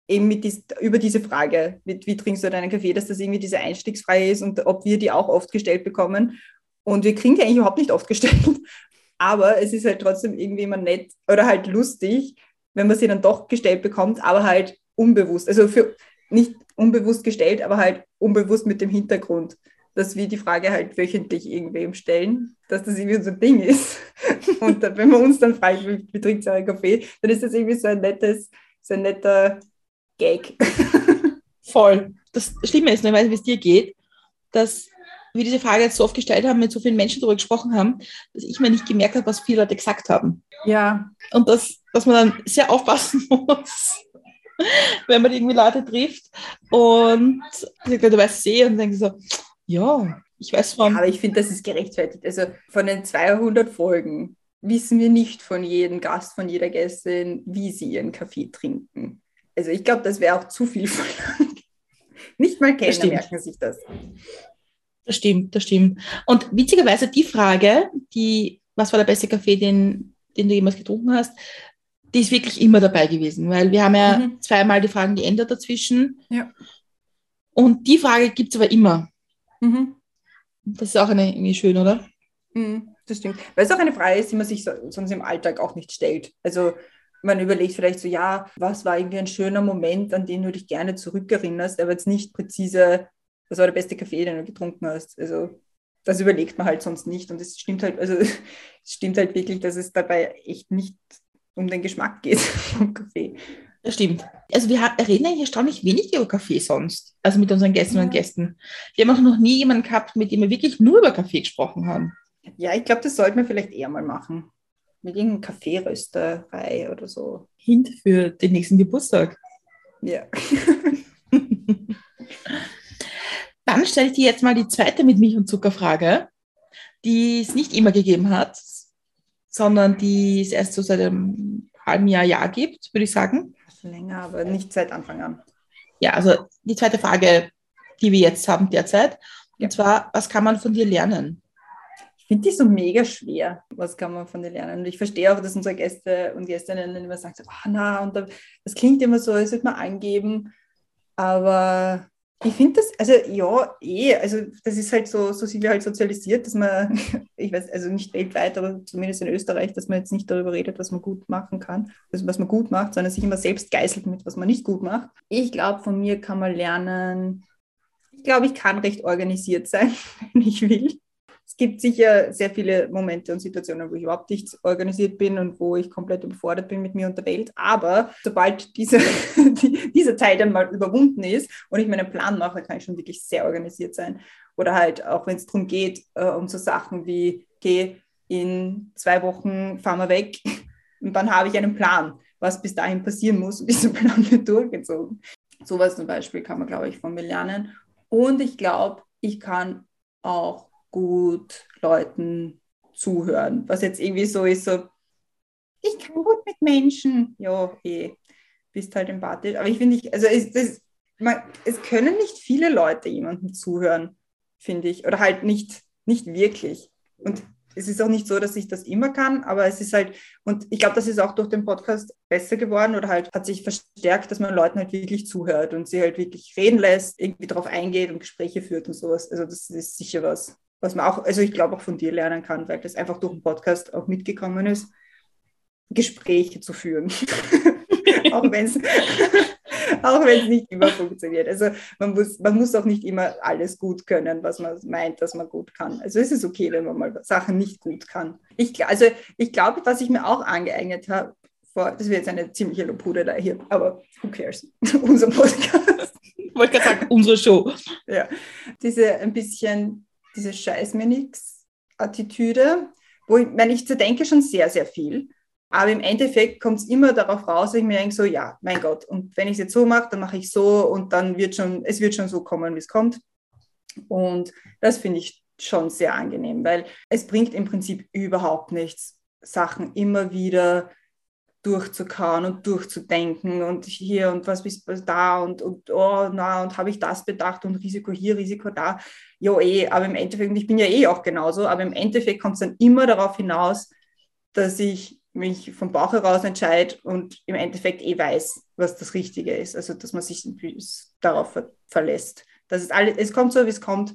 eben mit dies, über diese Frage, mit wie trinkst du deinen Kaffee, dass das irgendwie diese Einstiegsfrage ist und ob wir die auch oft gestellt bekommen. Und wir kriegen die eigentlich überhaupt nicht oft gestellt. Aber es ist halt trotzdem irgendwie immer nett oder halt lustig, wenn man sie dann doch gestellt bekommt, aber halt unbewusst. Also für, nicht unbewusst gestellt, aber halt unbewusst mit dem Hintergrund, dass wir die Frage halt wöchentlich irgendwem stellen, dass das irgendwie so ein Ding ist. Und dann, wenn man uns dann fragt, wie trinkt ihr euren Kaffee, dann ist das irgendwie so ein nettes, so ein netter Gag. Voll. Das Schlimme ist, ich weiß nicht, wie es dir geht, dass wir diese Frage jetzt so oft gestellt haben, mit so vielen Menschen darüber gesprochen haben, dass ich mir nicht gemerkt habe, was viele Leute gesagt haben. Ja. Und das, dass man dann sehr aufpassen muss, wenn man irgendwie Leute trifft. Und du weißt eh und denkst so, ja, ich weiß von... Ja, aber ich finde, das ist gerechtfertigt. Also von den zweihundert Folgen wissen wir nicht von jedem Gast, von jeder Gästin, wie sie ihren Kaffee trinken. Also ich glaube, das wäre auch zu viel verlangt. Nicht mal Kellner merken sich das. Das stimmt, das stimmt. Und witzigerweise die Frage, die, was war der beste Kaffee, den, den du jemals getrunken hast, die ist wirklich immer dabei gewesen, weil wir haben ja mhm. zweimal die Fragen geändert dazwischen. Ja. Und die Frage gibt es aber immer. Mhm. Das ist auch eine, irgendwie schön, oder? Mhm, das stimmt. Weil es auch eine Frage ist, die man sich so, sonst im Alltag auch nicht stellt. Also man überlegt vielleicht so, ja, was war irgendwie ein schöner Moment, an den du dich gerne zurückerinnerst, aber jetzt nicht präzise, was war der beste Kaffee, den du getrunken hast. Also das überlegt man halt sonst nicht. Und es stimmt halt, also es stimmt halt wirklich, dass es dabei echt nicht um den Geschmack geht vom Kaffee. Das stimmt. Also wir reden eigentlich erstaunlich wenig über Kaffee sonst, also mit unseren Gästinnen und Gästen. Wir haben auch noch nie jemanden gehabt, mit dem wir wirklich nur über Kaffee gesprochen haben. Ja, ich glaube, das sollten wir vielleicht eher mal machen. Mit irgendeiner Kaffeerösterei oder so. Hint für den nächsten Geburtstag. Ja. Dann stelle ich dir jetzt mal die zweite mit Milch und Zucker Frage, die es nicht immer gegeben hat, sondern die es erst so seit einem halben Jahr, Jahr gibt, würde ich sagen. Länger, aber nicht seit Anfang an. Ja, also die zweite Frage, die wir jetzt haben derzeit, und ja. zwar, was kann man von dir lernen? Ich finde die so mega schwer, was kann man von dir lernen? Und ich verstehe auch, dass unsere Gäste und Gästinnen immer sagen, so, oh, na, und das klingt immer so, das wird man angeben, aber ich finde das, also ja, eh, also das ist halt so, so sind wir halt sozialisiert, dass man, ich weiß, also nicht weltweit, aber zumindest in Österreich, dass man jetzt nicht darüber redet, was man gut machen kann, also was man gut macht, sondern sich immer selbst geißelt mit, was man nicht gut macht. Ich glaube, von mir kann man lernen, ich glaube, ich kann recht organisiert sein, wenn ich will. Es gibt sicher sehr viele Momente und Situationen, wo ich überhaupt nicht organisiert bin und wo ich komplett überfordert bin mit mir und der Welt. Aber sobald diese, die, dieser Teil dann mal überwunden ist und ich meinen Plan mache, kann ich schon wirklich sehr organisiert sein. Oder halt auch, wenn es darum geht, äh, um so Sachen wie, okay, in zwei Wochen fahren wir weg und dann habe ich einen Plan, was bis dahin passieren muss und dieser Plan wird durchgezogen. Sowas zum Beispiel kann man, glaube ich, von mir lernen. Und ich glaube, ich kann auch gut Leuten zuhören, was jetzt irgendwie so ist, so ich kann gut mit Menschen, ja, eh, bist halt empathisch, aber ich finde, ich, also es, das, man, es können nicht viele Leute jemandem zuhören, finde ich, oder halt nicht, nicht wirklich und es ist auch nicht so, dass ich das immer kann, aber es ist halt, und ich glaube, das ist auch durch den Podcast besser geworden oder halt hat sich verstärkt, dass man Leuten halt wirklich zuhört und sie halt wirklich reden lässt, irgendwie drauf eingeht und Gespräche führt und sowas, also das ist sicher was, was man auch, also ich glaube auch von dir lernen kann, weil das einfach durch den Podcast auch mitgekommen ist. Gespräche zu führen. Auch wenn es auch wenn es nicht immer funktioniert. Also man muss, man muss auch nicht immer alles gut können, was man meint, dass man gut kann. Also es ist okay, wenn man mal Sachen nicht gut kann. Ich, also ich glaube, was ich mir auch angeeignet habe, das wird jetzt eine ziemliche Lobhudelei hier, aber who cares? Unser Podcast. Ich wollte gerade sagen, unsere Show. Ja, diese ein bisschen, diese Scheiß-mir-nix-Attitüde, wo ich, meine, ich zerdenke schon sehr, sehr viel. Aber im Endeffekt kommt es immer darauf raus, dass ich mir denke, so, ja, mein Gott, und wenn ich es jetzt so mache, dann mache ich so und dann wird schon, es wird schon so kommen, wie es kommt. Und das finde ich schon sehr angenehm, weil es bringt im Prinzip überhaupt nichts, Sachen immer wieder durchzukauen und durchzudenken und hier und was ist da und, und oh, na, und habe ich das bedacht und Risiko hier, Risiko da. Jo, eh, aber im Endeffekt, und ich bin ja eh auch genauso, aber im Endeffekt kommt es dann immer darauf hinaus, dass ich mich vom Bauch heraus entscheide und im Endeffekt eh weiß, was das Richtige ist. Also, dass man sich darauf ver- verlässt. Das ist alles, es kommt so, wie es kommt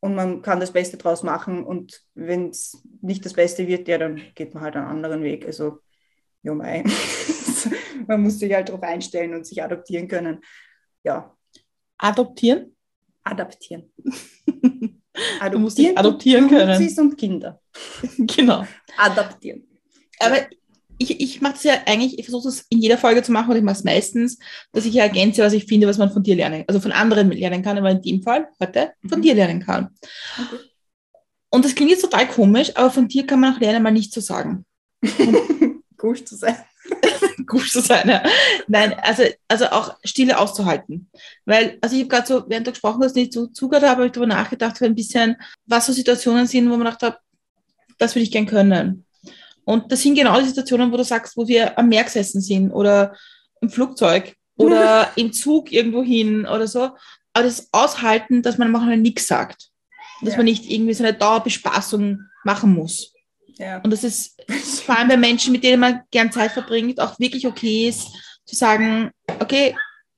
und man kann das Beste draus machen und wenn es nicht das Beste wird, ja, dann geht man halt einen anderen Weg. Also, jo mei. Man muss sich halt darauf einstellen und sich adaptieren können. Ja. Adoptieren? Adaptieren. Adoptieren. Du musst dich adoptieren können. Huzis und Kinder. Genau. Adaptieren. Aber ich, ich mache es ja eigentlich, ich versuche es in jeder Folge zu machen und ich mache es meistens, dass ich ja ergänze, was ich finde, was man von dir lernen kann, also von anderen lernen kann, aber in dem Fall heute von mhm. dir lernen kann. Okay. Und das klingt jetzt total komisch, aber von dir kann man auch lernen, mal nicht zu sagen. Gusch zu sein. Gusch zu sein, ja. Nein, also, also auch Stille auszuhalten. Weil, also ich habe gerade so, während du gesprochen hast, nicht so zugehört habe, habe ich darüber nachgedacht, ein bisschen, was so Situationen sind, wo man gedacht hat, das würde ich gern können. Und das sind genau die Situationen, wo du sagst, wo wir am Meer gesessen sind oder im Flugzeug oder im Zug irgendwo hin oder so. Aber das Aushalten, dass man manchmal nichts sagt. Dass ja. man nicht irgendwie so eine Dauerbespaßung machen muss. Ja. Und das ist vor allem bei Menschen, mit denen man gern Zeit verbringt, auch wirklich okay ist, zu sagen, okay,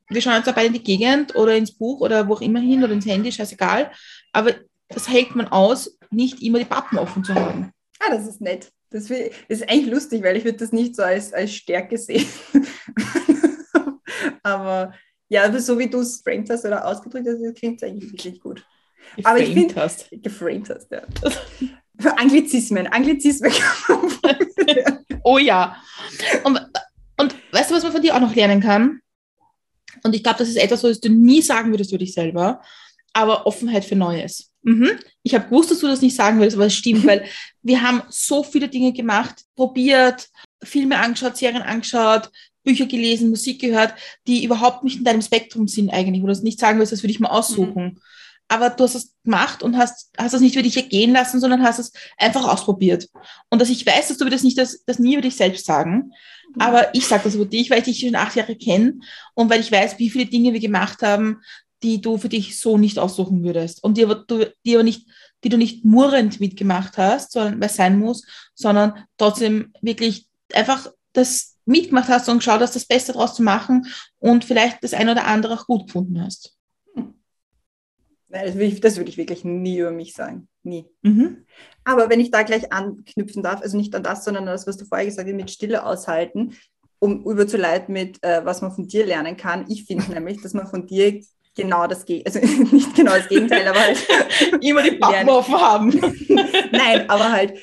wir schauen uns dabei in die Gegend oder ins Buch oder wo auch immer hin oder ins Handy, scheißegal. Aber das hält man aus, nicht immer die Pappen offen zu haben. Ah, das ist nett. Das ist eigentlich lustig, weil ich würde das nicht so als, als Stärke sehen. Aber ja, aber so wie du es geframed hast oder ausgedrückt hast, das klingt eigentlich wirklich gut. Geframed aber ich find, hast. Geframed hast, ja. Anglizismen, Anglizismen. Oh ja. Und, und weißt du, was man von dir auch noch lernen kann? Und ich glaube, das ist etwas, was du nie sagen würdest für dich selber, aber Offenheit für Neues. Mhm. Ich habe gewusst, dass du das nicht sagen würdest, aber es stimmt, weil wir haben so viele Dinge gemacht, probiert, Filme angeschaut, Serien angeschaut, Bücher gelesen, Musik gehört, die überhaupt nicht in deinem Spektrum sind eigentlich, wo du es nicht sagen willst, das würde ich mal aussuchen. Mhm. Aber du hast es gemacht und hast hast es nicht über dich ergehen lassen, sondern hast es einfach ausprobiert. Und dass ich weiß, dass du das nicht, das, das nie über dich selbst sagen, mhm. aber ich sage das über dich, weil ich dich schon acht Jahre kenne und weil ich weiß, wie viele Dinge wir gemacht haben, die du für dich so nicht aussuchen würdest und die, du, die, aber nicht, die du nicht murrend mitgemacht hast, sondern weil es sein muss, sondern trotzdem wirklich einfach das mitgemacht hast und geschaut hast, das Beste daraus zu machen und vielleicht das eine oder andere auch gut gefunden hast. Nein, das würde ich, das würde ich wirklich nie über mich sagen. Nie. Mhm. Aber wenn ich da gleich anknüpfen darf, also nicht an das, sondern das, was du vorher gesagt hast, mit Stille aushalten, um überzuleiten mit, äh, was man von dir lernen kann. Ich finde nämlich, dass man von dir genau das Gegenteil, also nicht genau das Gegenteil, aber halt immer die Pappen offen haben. Nein, aber halt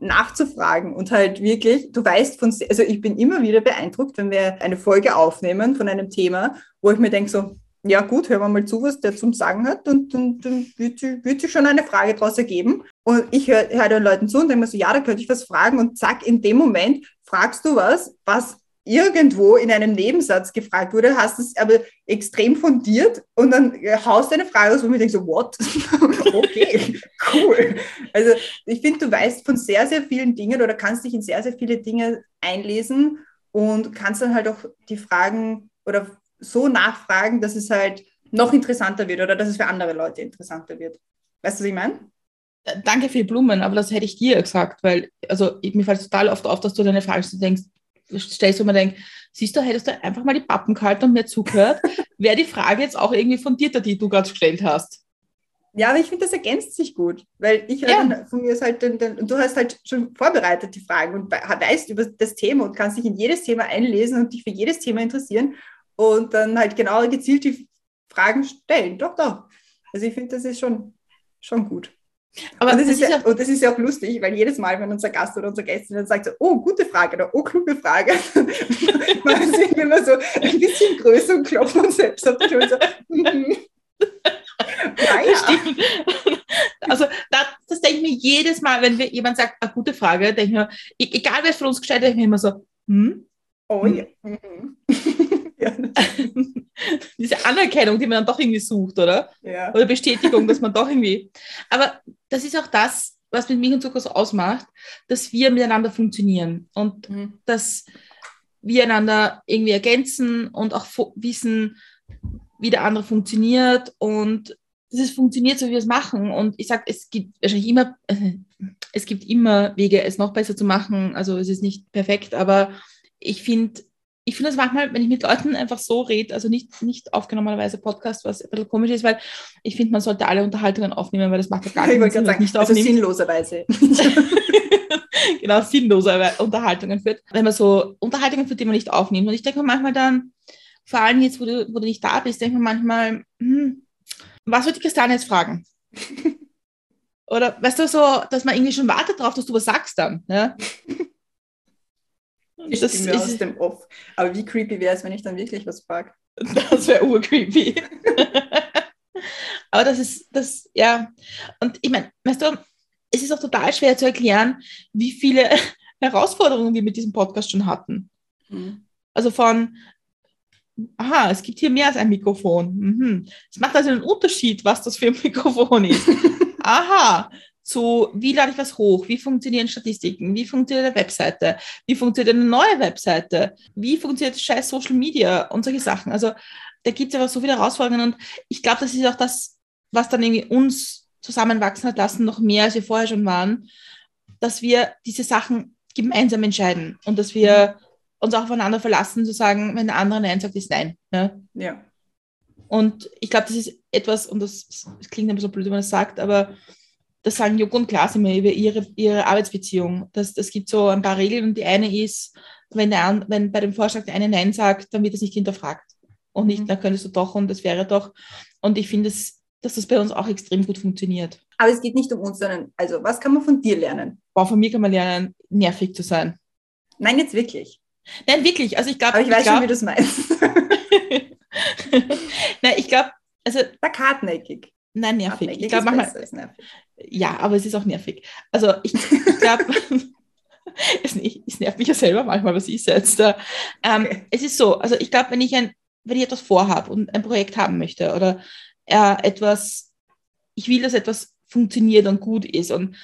nachzufragen und halt wirklich, du weißt von, also ich bin immer wieder beeindruckt, wenn wir eine Folge aufnehmen von einem Thema, wo ich mir denke so, ja gut, hören wir mal zu, was der zum Sagen hat und dann wird sich schon eine Frage daraus ergeben. Und ich höre hör den Leuten zu und denke mir so, ja, da könnte ich was fragen und zack, in dem Moment fragst du was, was irgendwo in einem Nebensatz gefragt wurde, hast es aber extrem fundiert und dann haust du eine Frage aus, wo man denkt so, what? Okay, cool. Also ich finde, du weißt von sehr, sehr vielen Dingen oder kannst dich in sehr, sehr viele Dinge einlesen und kannst dann halt auch die Fragen oder so nachfragen, dass es halt noch interessanter wird oder dass es für andere Leute interessanter wird. Weißt du, was ich meine? Danke für die Blumen, aber das hätte ich dir gesagt, weil also mir fällt es total oft auf, dass du deine Frage denkst, stellst du mir denkst, siehst du, hättest du einfach mal die Pappen gehalten und mir zugehört, wäre die Frage jetzt auch irgendwie fundiert, die du gerade gestellt hast. Ja, aber ich finde, das ergänzt sich gut, weil ich ja. halt von mir ist halt, dann, dann, und du hast halt schon vorbereitet die Fragen und weißt über das Thema und kannst dich in jedes Thema einlesen und dich für jedes Thema interessieren und dann halt genau gezielt die Fragen stellen. Doch, doch. Also ich finde, das ist schon, schon gut. Aber und das, das ist ja, und das ist ja auch lustig, weil jedes Mal, wenn unser Gast oder unsere Gästin dann sagt, so, oh, gute Frage oder oh, kluge Frage, man sind immer so ein bisschen größer und klopfen uns selbst auf die Schulter. Ja, ja. Stimmt. Also das, das denke ich mir jedes Mal, wenn wir, jemand sagt, eine gute Frage, denke ich mir, egal wer es für uns gestellt hat, denke ich mir immer so, hm? Oh ja. Mhm. Ja. Diese Anerkennung, die man dann doch irgendwie sucht, oder? Ja. Oder Bestätigung, dass man doch irgendwie... Aber das ist auch das, was mit mich und Zucker so ausmacht, dass wir miteinander funktionieren und mhm. dass wir einander irgendwie ergänzen und auch wissen, wie der andere funktioniert und es funktioniert, so wie wir es machen. Und ich sage, es gibt wahrscheinlich immer, es gibt immer Wege, es noch besser zu machen. Also es ist nicht perfekt, aber ich finde, ich finde das manchmal, wenn ich mit Leuten einfach so rede, also nicht, nicht aufgenommenerweise Podcast, was ein bisschen komisch ist, weil ich finde, man sollte alle Unterhaltungen aufnehmen, weil das macht ja gar nichts. Ich wollte gerade sagen, also sinnloserweise. Genau, sinnlose Unterhaltungen führt. Wenn man so Unterhaltungen führt, die man nicht aufnimmt. Und ich denke manchmal dann, vor allem jetzt, wo du, wo du nicht da bist, denke ich mir manchmal, hm, was würde Christiane jetzt fragen? Oder weißt du, so, dass man irgendwie schon wartet darauf, dass du was sagst dann. Ja? Ich das stimme ist aus dem Off. Aber wie creepy wäre es, wenn ich dann wirklich was frage? Das wäre urcreepy. Aber das ist, das, ja. Und ich meine, weißt du, es ist auch total schwer zu erklären, wie viele Herausforderungen wir mit diesem Podcast schon hatten. Mhm. Also von... aha, es gibt hier mehr als ein Mikrofon. Mhm. Es macht also einen Unterschied, was das für ein Mikrofon ist. Aha, so wie lade ich was hoch? Wie funktionieren Statistiken? Wie funktioniert eine Webseite? Wie funktioniert eine neue Webseite? Wie funktioniert scheiß Social Media und solche Sachen? Also da gibt es einfach so viele Herausforderungen und ich glaube, das ist auch das, was dann irgendwie uns zusammenwachsen hat lassen, noch mehr, als wir vorher schon waren, dass wir diese Sachen gemeinsam entscheiden und dass wir uns auch voneinander verlassen, zu sagen, wenn der andere Nein sagt, ist Nein. Ne? Ja. Und ich glaube, das ist etwas, und das, das klingt immer so blöd, wenn man das sagt, aber das sagen Joko und Klaas immer über ihre, ihre Arbeitsbeziehung. Das, das gibt so ein paar Regeln und die eine ist, wenn, der, wenn bei dem Vorschlag der eine Nein sagt, dann wird das nicht hinterfragt. Und nicht, mhm. dann könntest du doch und das wäre doch. Und ich finde, das, dass das bei uns auch extrem gut funktioniert. Aber es geht nicht um uns, sondern, also was kann man von dir lernen? Boah, von mir kann man lernen, nervig zu sein. Nein, jetzt wirklich. Nein, wirklich. Also ich glaube, aber ich, ich weiß glaub, schon, wie du es meinst. Nein, ich glaube, also sag hartnäckig. Nein, nervig. Hartnäckig ich glaube, manchmal ist nervig. Ja, aber es ist auch nervig. Also ich, ich glaube, es, es nervt mich ja selber manchmal, was ich jetzt da. Ähm, okay. Es ist so. Also ich glaube, wenn ich ein, wenn ich etwas vorhabe und ein Projekt haben möchte oder äh, etwas, ich will, dass etwas funktioniert und gut ist und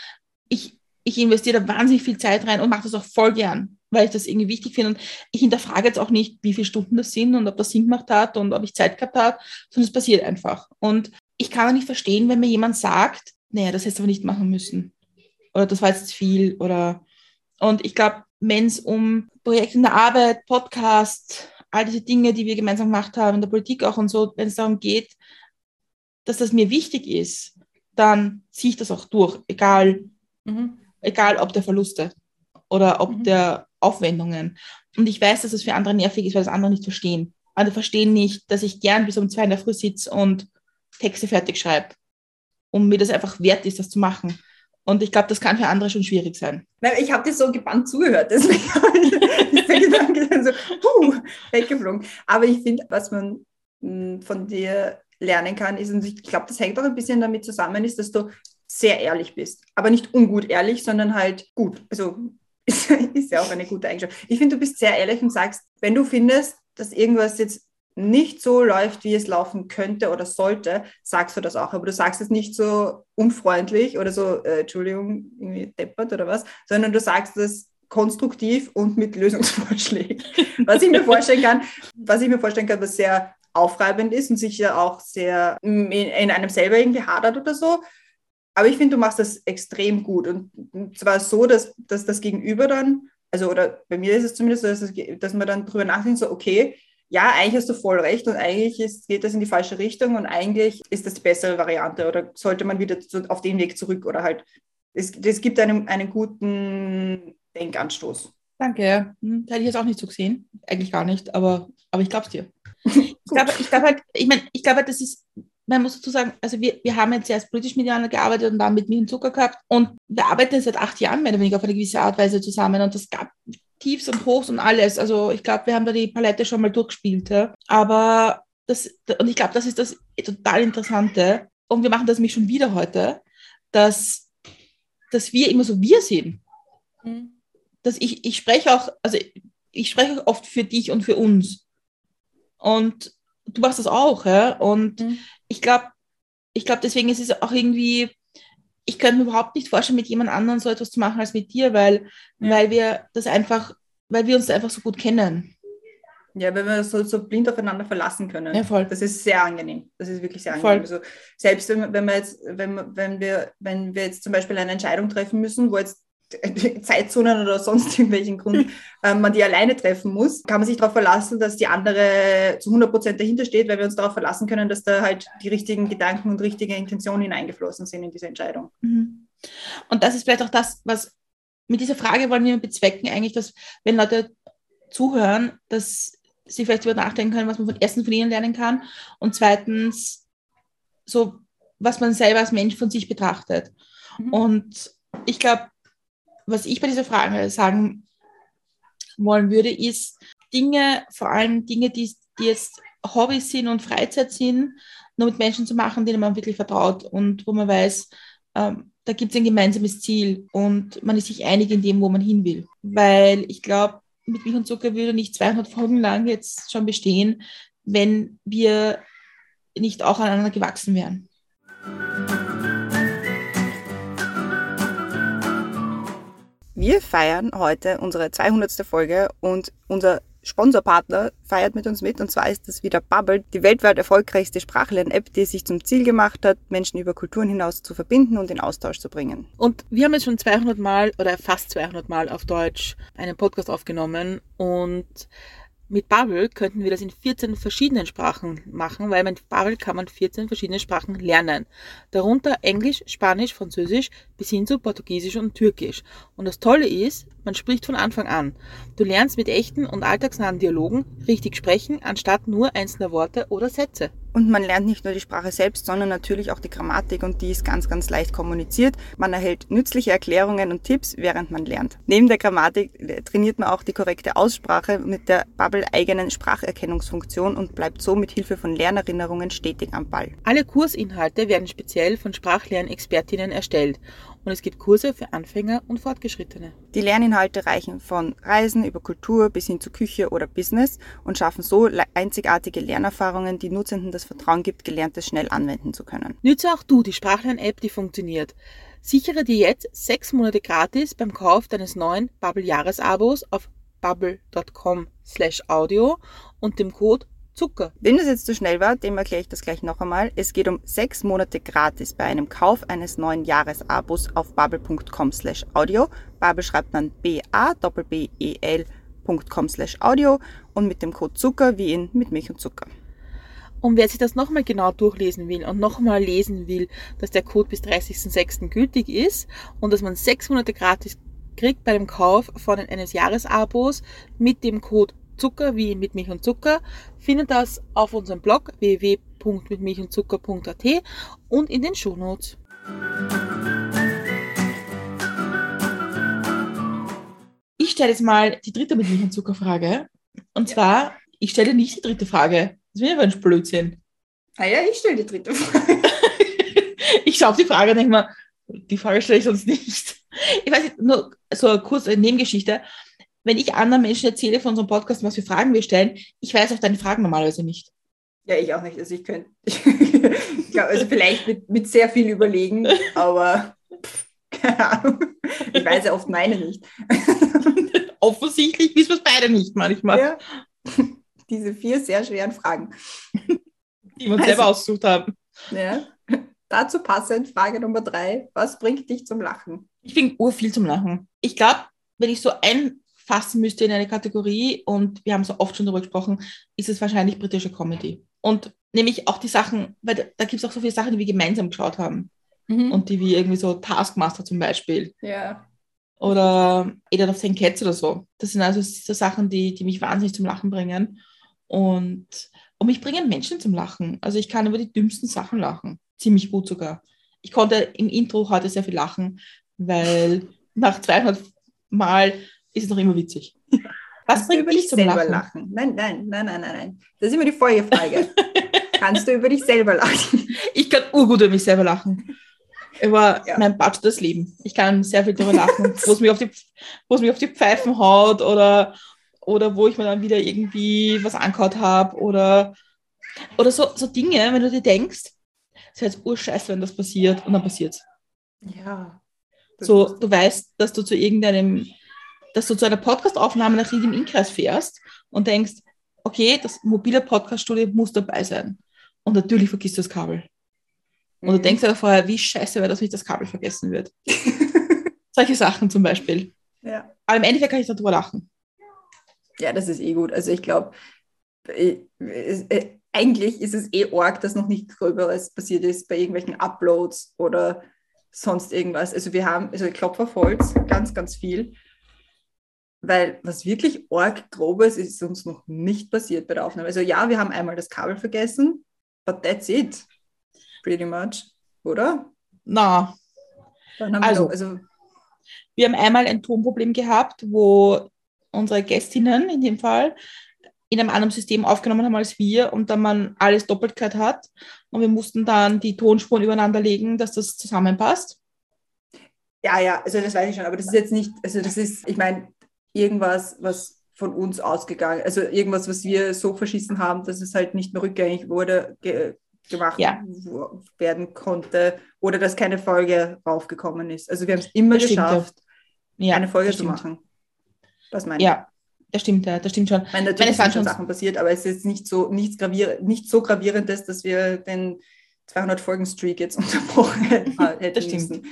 ich, ich investiere da wahnsinnig viel Zeit rein und mache das auch voll gern, weil ich das irgendwie wichtig finde. Und ich hinterfrage jetzt auch nicht, wie viele Stunden das sind und ob das Sinn gemacht hat und ob ich Zeit gehabt habe, sondern es passiert einfach. Und ich kann auch nicht verstehen, wenn mir jemand sagt, naja, das hättest du aber nicht machen müssen. Oder das war jetzt viel. Oder und ich glaube, wenn es um Projekte in der Arbeit, Podcasts, all diese Dinge, die wir gemeinsam gemacht haben, in der Politik auch und so, wenn es darum geht, dass das mir wichtig ist, dann ziehe ich das auch durch. Egal, mhm. egal ob der Verluste oder ob mhm. der Aufwendungen. Und ich weiß, dass es für andere nervig ist, weil das andere nicht verstehen. Andere verstehen nicht, dass ich gern bis um zwei in der Früh sitze und Texte fertig schreibe. Und mir das einfach wert ist, das zu machen. Und ich glaube, das kann für andere schon schwierig sein. Ich habe dir so gebannt zugehört. Deswegen ist der Gedanke dann so puh, weggeflogen. Aber ich finde, was man von dir lernen kann, ist, und ich glaube, das hängt auch ein bisschen damit zusammen, ist, dass du sehr ehrlich bist. Aber nicht ungut ehrlich, sondern halt gut. Also ist ja auch eine gute Eigenschaft. Ich finde, du bist sehr ehrlich und sagst, wenn du findest, dass irgendwas jetzt nicht so läuft, wie es laufen könnte oder sollte, sagst du das auch. Aber du sagst es nicht so unfreundlich oder so, äh, Entschuldigung, irgendwie deppert oder was, sondern du sagst es konstruktiv und mit Lösungsvorschlägen. Was ich mir vorstellen kann, was ich mir vorstellen kann, was sehr aufreibend ist und sicher auch sehr in, in einem selber irgendwie hadert oder so. Aber ich finde, du machst das extrem gut. Und zwar so, dass, dass das Gegenüber dann, also oder bei mir ist es zumindest so, dass, das, dass man dann drüber nachdenkt, so okay, ja, eigentlich hast du voll recht und eigentlich ist, geht das in die falsche Richtung und eigentlich ist das die bessere Variante oder sollte man wieder auf den Weg zurück oder halt, es, es gibt einem einen guten Denkanstoß. Danke, da hätte ich jetzt auch nicht so gesehen, eigentlich gar nicht, aber, aber ich glaube es dir. ich glaube ich glaub halt, ich meine, ich glaube halt, das ist, man muss dazu sagen, also wir, wir haben jetzt ja als politisch-medialer gearbeitet und waren mit mir im Zucker gehabt und wir arbeiten seit acht Jahren mehr oder weniger auf eine gewisse Art und Weise zusammen und das gab Tiefs und Hochs und alles, also ich glaube, wir haben da die Palette schon mal durchgespielt, ja? Aber das, und ich glaube, das ist das total Interessante und wir machen das nämlich schon wieder heute, dass, dass wir immer so wir sind, mhm. dass ich, ich spreche auch, also ich spreche auch oft für dich und für uns und du machst das auch, ja? Und mhm. ich glaube, ich glaube, deswegen ist es auch irgendwie, ich könnte mir überhaupt nicht vorstellen, mit jemand anderem so etwas zu machen als mit dir, weil, ja. weil wir das einfach, weil wir uns einfach so gut kennen. Ja, weil wir so, so blind aufeinander verlassen können. Ja, voll. Das ist sehr angenehm. Das ist wirklich sehr angenehm. Also selbst wenn, wenn wir jetzt, wenn, wenn wir, wenn wir jetzt zum Beispiel eine Entscheidung treffen müssen, wo jetzt Zeitzonen oder sonst irgendwelchen Gründen, äh, man die alleine treffen muss, kann man sich darauf verlassen, dass die andere zu hundert Prozent dahinter steht, weil wir uns darauf verlassen können, dass da halt die richtigen Gedanken und richtige Intentionen hineingeflossen sind in diese Entscheidung. Mhm. Und das ist vielleicht auch das, was mit dieser Frage wollen wir bezwecken eigentlich, dass wenn Leute zuhören, dass sie vielleicht darüber nachdenken können, was man von erstens von ihnen lernen kann und zweitens so, was man selber als Mensch von sich betrachtet. Mhm. Und ich glaube, was ich bei dieser Frage sagen wollen würde, ist Dinge, vor allem Dinge, die, die jetzt Hobbys sind und Freizeit sind, nur mit Menschen zu machen, denen man wirklich vertraut und wo man weiß, ähm, da gibt es ein gemeinsames Ziel und man ist sich einig in dem, wo man hin will. Weil ich glaube, mit Milch und Zucker würde nicht zweihundert Folgen lang jetzt schon bestehen, wenn wir nicht auch aneinander gewachsen wären. Wir feiern heute unsere zweihundertste Folge und unser Sponsorpartner feiert mit uns mit. Und zwar ist das wieder Babbel, die weltweit erfolgreichste Sprachlern-App, die es sich zum Ziel gemacht hat, Menschen über Kulturen hinaus zu verbinden und in Austausch zu bringen. Und wir haben jetzt schon zweihundert Mal oder fast zweihundert Mal auf Deutsch einen Podcast aufgenommen. Und mit Babbel könnten wir das in vierzehn verschiedenen Sprachen machen, weil mit Babbel kann man vierzehn verschiedene Sprachen lernen. Darunter Englisch, Spanisch, Französisch bis hin zu Portugiesisch und Türkisch. Und das Tolle ist, man spricht von Anfang an. Du lernst mit echten und alltagsnahen Dialogen richtig sprechen, anstatt nur einzelner Worte oder Sätze. Und man lernt nicht nur die Sprache selbst, sondern natürlich auch die Grammatik und die ist ganz, ganz leicht kommuniziert. Man erhält nützliche Erklärungen und Tipps, während man lernt. Neben der Grammatik trainiert man auch die korrekte Aussprache mit der Babbel-eigenen Spracherkennungsfunktion und bleibt so mit Hilfe von Lernerinnerungen stetig am Ball. Alle Kursinhalte werden speziell von Sprachlernexpertinnen erstellt. Und es gibt Kurse für Anfänger und Fortgeschrittene. Die Lerninhalte reichen von Reisen über Kultur bis hin zu Küche oder Business und schaffen so einzigartige Lernerfahrungen, die Nutzenden das Vertrauen gibt, Gelerntes schnell anwenden zu können. Nütze auch du die Sprachlern-App, die funktioniert. Sichere dir jetzt sechs Monate gratis beim Kauf deines neuen Babbel-Jahresabos auf babbel dot com slash audio und dem Code Zucker. Wenn das jetzt zu schnell war, dem erkläre ich das gleich noch einmal. Es geht um sechs Monate gratis bei einem Kauf eines neuen Jahresabos auf babbel dot com slash audio. Babbel schreibt man B A B B E L dot com slash audio und mit dem Code Zucker wie in mit Milch und Zucker. Und wer sich das nochmal genau durchlesen will und nochmal lesen will, dass der Code bis dreißigsten sechsten gültig ist und dass man sechs Monate gratis kriegt bei dem Kauf von eines Jahresabos mit dem Code Zucker wie mit Milch und Zucker, findet das auf unserem Blog w w w dot mit milch und zucker dot a t und in den Shownotes. Ich stelle jetzt mal die dritte mit Milch und Zucker Frage und ja. zwar, ich stelle nicht die dritte Frage, das wäre ein Blödsinn. Ah ja, ich stelle die dritte Frage. Ich schaue auf die Frage und denke mal, die Frage stelle ich sonst nicht. Ich weiß nicht, nur so eine kurze Nebengeschichte. Wenn ich anderen Menschen erzähle von unserem Podcast, was für Fragen wir stellen, ich weiß auch deine Fragen normalerweise nicht. Ja, ich auch nicht. Also ich könnte, ich glaube, also vielleicht mit, mit sehr viel überlegen, aber pff, keine Ahnung. Ich weiß ja oft meine nicht. Offensichtlich wissen wir es beide nicht manchmal. Ja. Diese vier sehr schweren Fragen. Die wir uns also, selber ausgesucht haben. Ja. Dazu passend, Frage Nummer drei. Was bringt dich zum Lachen? Ich bringe urviel zum Lachen. Ich glaube, wenn ich so ein fassen müsste in eine Kategorie, und wir haben so oft schon darüber gesprochen, ist es wahrscheinlich britische Comedy. Und nämlich auch die Sachen, weil da, da gibt es auch so viele Sachen, die wir gemeinsam geschaut haben. Mhm. Und die wir irgendwie so, Taskmaster zum Beispiel. Ja. Oder eight out of ten Cats oder so. Das sind also so Sachen, die, die mich wahnsinnig zum Lachen bringen. Und, und mich bringen Menschen zum Lachen. Also ich kann über die dümmsten Sachen lachen. Ziemlich gut sogar. Ich konnte im Intro heute sehr viel lachen, weil nach zweihundert Mal ist es noch immer witzig. Was bringt über dich zum selber Lachen? lachen? Nein, nein, nein, nein, nein, nein. Das ist immer die Folgefrage. Kannst du über dich selber lachen? Ich kann urgut über mich selber lachen. Über ja. mein Batsch das Leben. Ich kann sehr viel darüber lachen, wo es mich auf die, wo es mich auf die Pfeifen haut oder, oder wo ich mir dann wieder irgendwie was angehaut habe oder, oder so, so Dinge, wenn du dir denkst, es ist jetzt urscheiße, wenn das passiert, und dann passiert es. Ja. So, du weißt, dass du zu irgendeinem, dass du zu einer Podcastaufnahme nach Ried im Innkreis fährst und denkst, okay, das mobile Podcaststudio muss dabei sein. Und natürlich vergisst du das Kabel. Und mhm. du denkst ja vorher, wie scheiße wäre, dass mich das Kabel vergessen wird. Solche Sachen zum Beispiel. Ja. Aber im Endeffekt kann ich darüber lachen. Ja, das ist eh gut. Also ich glaube, äh, äh, eigentlich ist es eh arg, dass noch nichts Gröberes passiert ist bei irgendwelchen Uploads oder sonst irgendwas. Also wir haben, also ich klopfe auf Holz, ganz, ganz viel. Weil was wirklich arg Grobes ist, ist uns noch nicht passiert bei der Aufnahme. Also ja, wir haben einmal das Kabel vergessen, but that's it. Pretty much, oder? Na, Dann haben also, wir, also wir haben einmal ein Tonproblem gehabt, wo unsere Gästinnen in dem Fall in einem anderen System aufgenommen haben als wir und dann man alles doppelt gehört hat und wir mussten dann die Tonspuren übereinander legen, dass das zusammenpasst. Ja, ja, also das weiß ich schon, aber das ist jetzt nicht, also das ist, ich meine, irgendwas, was von uns ausgegangen, also irgendwas, was wir so verschissen haben, dass es halt nicht mehr rückgängig wurde, ge- gemacht ja. werden konnte oder dass keine Folge raufgekommen ist. Also wir haben es immer das geschafft, ja, eine Folge zu machen. Was meinst du? Ja, das stimmt, ja, das stimmt schon. Ich meine, natürlich sind schon Sachen passiert, aber es ist jetzt nicht so, nichts gravier- nicht so gravierendes, dass wir den zweihundert-Folgen-Streak jetzt unterbrochen hätten das stimmt. müssen.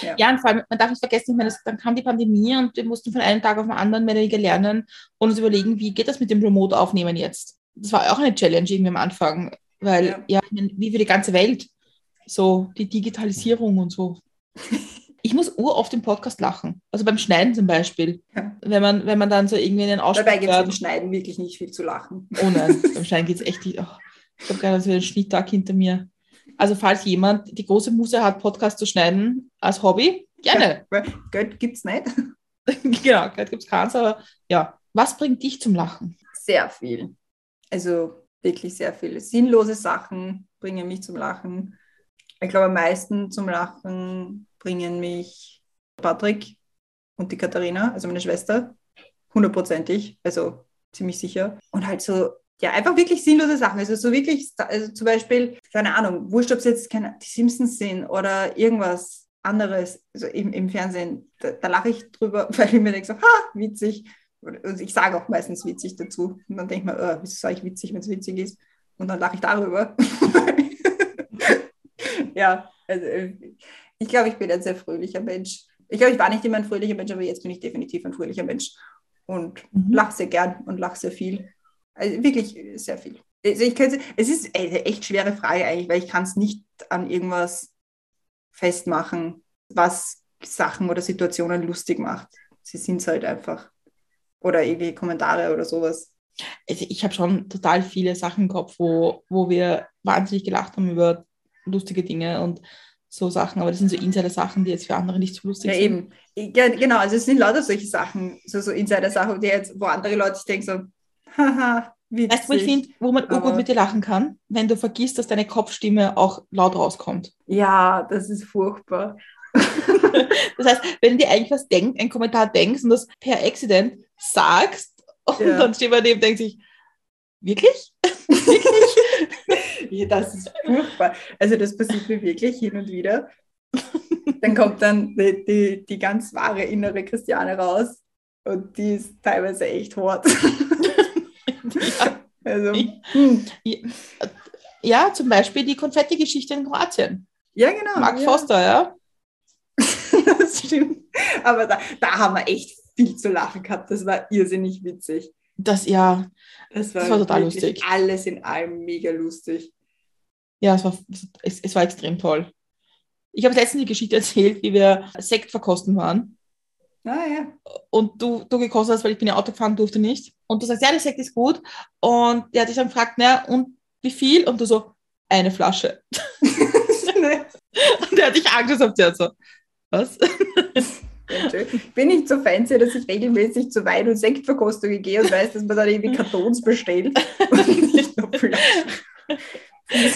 Ja. ja, und vor allem, man darf nicht vergessen, ich meine, das, dann kam die Pandemie und wir mussten von einem Tag auf den anderen mehr oder weniger lernen und uns überlegen, wie geht das mit dem Remote-Aufnehmen jetzt? Das war auch eine Challenge irgendwie am Anfang. Weil, ja, ja ich mein, wie für die ganze Welt, so die Digitalisierung und so. Ich muss uroft im Podcast lachen. Also beim Schneiden zum Beispiel. Ja. Wenn man, wenn man dann so irgendwie einen Ausschnitt. Dabei gibt es beim Schneiden wirklich nicht viel zu lachen. Oh nein, beim Schneiden geht es echt nicht. Oh, ich habe gerade so einen Schnitttag hinter mir. Also falls jemand die große Muße hat, Podcast zu schneiden als Hobby, gerne. Ja, Geld gibt es nicht. Genau, Geld gibt es keins, aber ja. Was bringt dich zum Lachen? Sehr viel. Also wirklich sehr viele sinnlose Sachen bringen mich zum Lachen. Ich glaube, am meisten zum Lachen bringen mich Patrick und die Katharina, also meine Schwester, hundertprozentig, also ziemlich sicher. Und halt so, ja, einfach wirklich sinnlose Sachen. Also so wirklich, also zum Beispiel, keine Ahnung, wurscht, ob es jetzt keine, die Simpsons sind oder irgendwas anderes, also im, im Fernsehen, da, da lache ich drüber, weil ich mir denke so, ha, witzig. Und ich sage auch meistens witzig dazu. Und dann denke ich mir, oh, wieso sage ich witzig, wenn es witzig ist? Und dann lache ich darüber. Ja, also ich glaube, ich bin ein sehr fröhlicher Mensch. Ich glaube, ich war nicht immer ein fröhlicher Mensch, aber jetzt bin ich definitiv ein fröhlicher Mensch. Und mhm. lache sehr gern und lache sehr viel. Also wirklich sehr viel. Also ich könnte, es ist eine echt schwere Frage eigentlich, weil ich kann es nicht an irgendwas festmachen, was Sachen oder Situationen lustig macht. Sie sind es halt einfach. Oder irgendwie Kommentare oder sowas. Also ich habe schon total viele Sachen im Kopf, wo, wo wir wahnsinnig gelacht haben über lustige Dinge und so Sachen. Aber das sind so Insider-Sachen, die jetzt für andere nicht so lustig ja, sind. Ja, eben. Genau, also es sind lauter solche Sachen, so, so Insider-Sachen, die jetzt, wo andere Leute sich denken so, haha, witzig. Weißt du, wo ich finde, wo man aber gut mit dir lachen kann? Wenn du vergisst, dass deine Kopfstimme auch laut rauskommt. Ja, das ist furchtbar. Das heißt, wenn dir eigentlich was denkt, einen Kommentar denkst und das per Accident sagst und ja. dann steht man neben und denkt sich, wirklich? Wirklich? Ja, das ist furchtbar. Also das passiert mir wirklich hin und wieder. Dann kommt dann die, die, die ganz wahre innere Christiane raus und die ist teilweise echt hart. Ja. Also, hm. ja, zum Beispiel die Konfetti-Geschichte in Kroatien. Ja, genau. Mark ja. Foster, ja. Das stimmt. Aber da, da haben wir echt viel zu lachen gehabt. Das war irrsinnig witzig. Das, ja, das war, das war total lustig. Alles in allem mega lustig. Ja, es war, es, es war extrem toll. Ich habe letztens die Geschichte erzählt, wie wir Sekt verkosten waren. Ah ja. Und du, du gekostet hast, weil ich bin ja Auto gefahren, durfte nicht. Und du sagst, ja, der Sekt ist gut. Und der hat dich dann gefragt, na, und wie viel? Und du so, eine Flasche. Und der hat dich angeschaut, der hat so, was? Ich bin nicht so fancy, dass ich regelmäßig zu Wein- und Sektverkostungen gehe und weiß, dass man dann irgendwie Kartons bestellt und nicht nur Flaschen.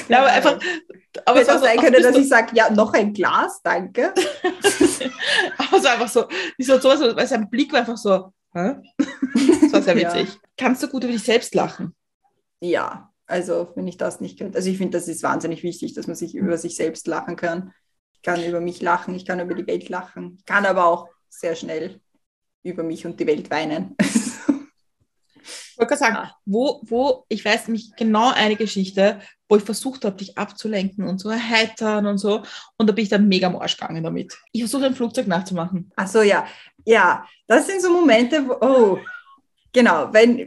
Ja, aber einfach, aber es hätte auch sein können, dass ich sage, ja, noch ein Glas, danke. Aber es war einfach so, weil sein Blick war einfach so, hä? Das war sehr witzig. Ja. Kannst du gut über dich selbst lachen? Ja, also wenn ich das nicht könnte. Also ich finde, das ist wahnsinnig wichtig, dass man sich über sich selbst lachen kann. Ich kann über mich lachen, ich kann über die Welt lachen, ich kann aber auch sehr schnell über mich und die Welt weinen. Ich wollte gerade sagen, wo, wo, ich weiß nämlich genau eine Geschichte, wo ich versucht habe, dich abzulenken und zu erheitern und so. Und da bin ich dann mega am Arsch gegangen damit. Ich versuche, ein Flugzeug nachzumachen. Ach so, ja. Ja, das sind so Momente, wo, oh, genau, wenn,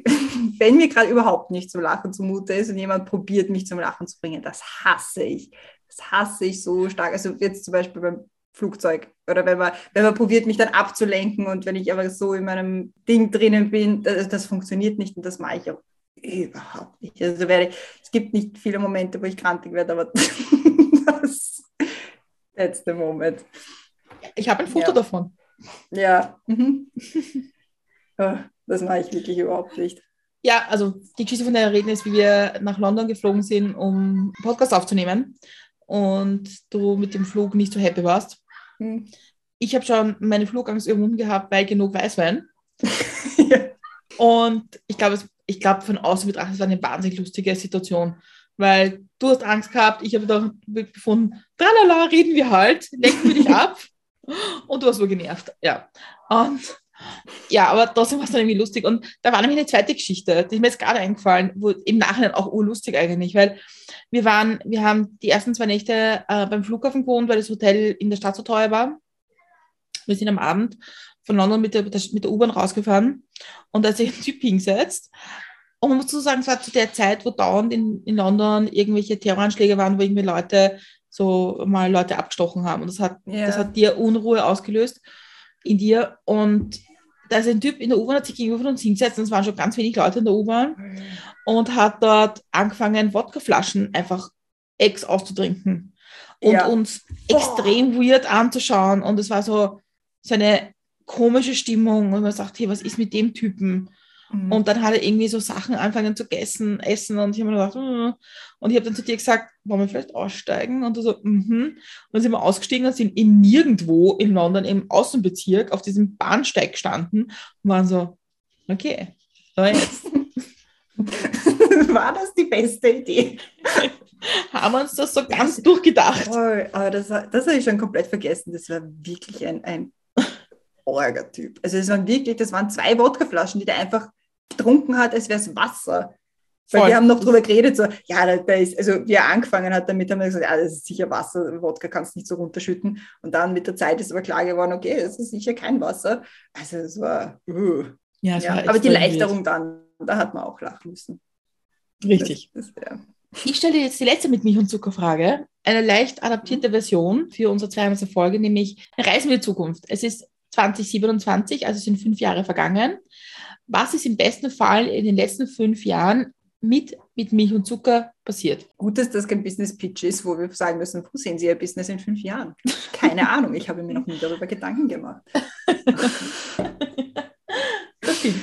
wenn mir gerade überhaupt nicht zum Lachen zumute ist und jemand probiert, mich zum Lachen zu bringen, das hasse ich. Das hasse ich so stark. Also jetzt zum Beispiel beim Flugzeug. Oder wenn man, wenn man probiert, mich dann abzulenken und wenn ich aber so in meinem Ding drinnen bin, das, das funktioniert nicht und das mache ich auch überhaupt nicht. Also werde ich, es gibt nicht viele Momente, wo ich krantig werde, aber das letzte Moment. Ich habe ein Foto ja. davon. Ja. Mhm. Das mache ich wirklich überhaupt nicht. Ja, also die Geschichte, von der wir reden, ist, wie wir nach London geflogen sind, um einen Podcast aufzunehmen. Und du mit dem Flug nicht so happy warst. Hm. Ich habe schon meine Flugangst überwunden gehabt, weil genug Weißwein. Ja. Und ich glaube, ich glaub, von außen betrachtet, es war eine wahnsinnig lustige Situation, weil du hast Angst gehabt, ich habe da gefunden, tralala, reden wir halt, lenken wir dich ab. Und du warst so genervt, ja. Und ja, aber trotzdem war es dann irgendwie lustig. Und da war nämlich eine zweite Geschichte, die ist mir jetzt gerade eingefallen, wo im Nachhinein auch urlustig eigentlich, weil wir waren, wir haben die ersten zwei Nächte äh, beim Flughafen gewohnt, weil das Hotel in der Stadt so teuer war. Wir sind am Abend von London mit der, mit der U-Bahn rausgefahren und da hat sich ein Typ hingesetzt. Und man muss so sagen, es war zu der Zeit, wo dauernd in, in London irgendwelche Terroranschläge waren, wo irgendwie Leute so mal Leute abgestochen haben. Und das hat, yeah. das hat dir Unruhe ausgelöst in dir. Und da ist ein Typ in der U-Bahn, hat sich gegenüber von uns hingesetzt und es waren schon ganz wenig Leute in der U-Bahn und hat dort angefangen, Wodkaflaschen einfach ex auszutrinken und ja. uns oh. extrem weird anzuschauen und es war so, so eine komische Stimmung und man sagt, hey, was ist mit dem Typen? Mhm. Und dann hat er irgendwie so Sachen angefangen zu essen, essen und ich habe mir gedacht, mm. und ich habe dann zu dir gesagt, wollen wir vielleicht aussteigen? Und du so, mhm. Und dann sind wir ausgestiegen und sind in nirgendwo in London im Außenbezirk auf diesem Bahnsteig gestanden und waren so, okay, so jetzt. War das die beste Idee? Haben wir uns das so ganz das, durchgedacht. Oh, aber das, das habe ich schon komplett vergessen. Das war wirklich ein, ein Orga-Typ. Also das waren wirklich, das waren zwei Wodkaflaschen, die der einfach getrunken hat, als wäre es Wasser. Weil Voll. Wir haben noch drüber geredet, so, ja, da, da ist, also wie er angefangen hat damit, haben wir gesagt, ja, das ist sicher Wasser, Wodka kannst du nicht so runterschütten. Und dann mit der Zeit ist aber klar geworden, okay, das ist sicher kein Wasser. Also es war, uh. ja, das ja. war aber die Leichterung wild. Dann, da hat man auch lachen müssen. Richtig. Das, das, ja. Ich stelle jetzt die letzte mit Milch und Zucker-Frage, eine leicht adaptierte Version für unsere zweimalige Folge, nämlich Reisen wir in die Zukunft. Es ist zwanzig siebenundzwanzig, also sind fünf Jahre vergangen. Was ist im besten Fall in den letzten fünf Jahren mit, mit Milch und Zucker passiert? Gut, dass das kein Business-Pitch ist, wo wir sagen müssen, wo sehen Sie Ihr Business in fünf Jahren? Keine Ahnung, ich habe mir noch nie darüber Gedanken gemacht. Das stimmt.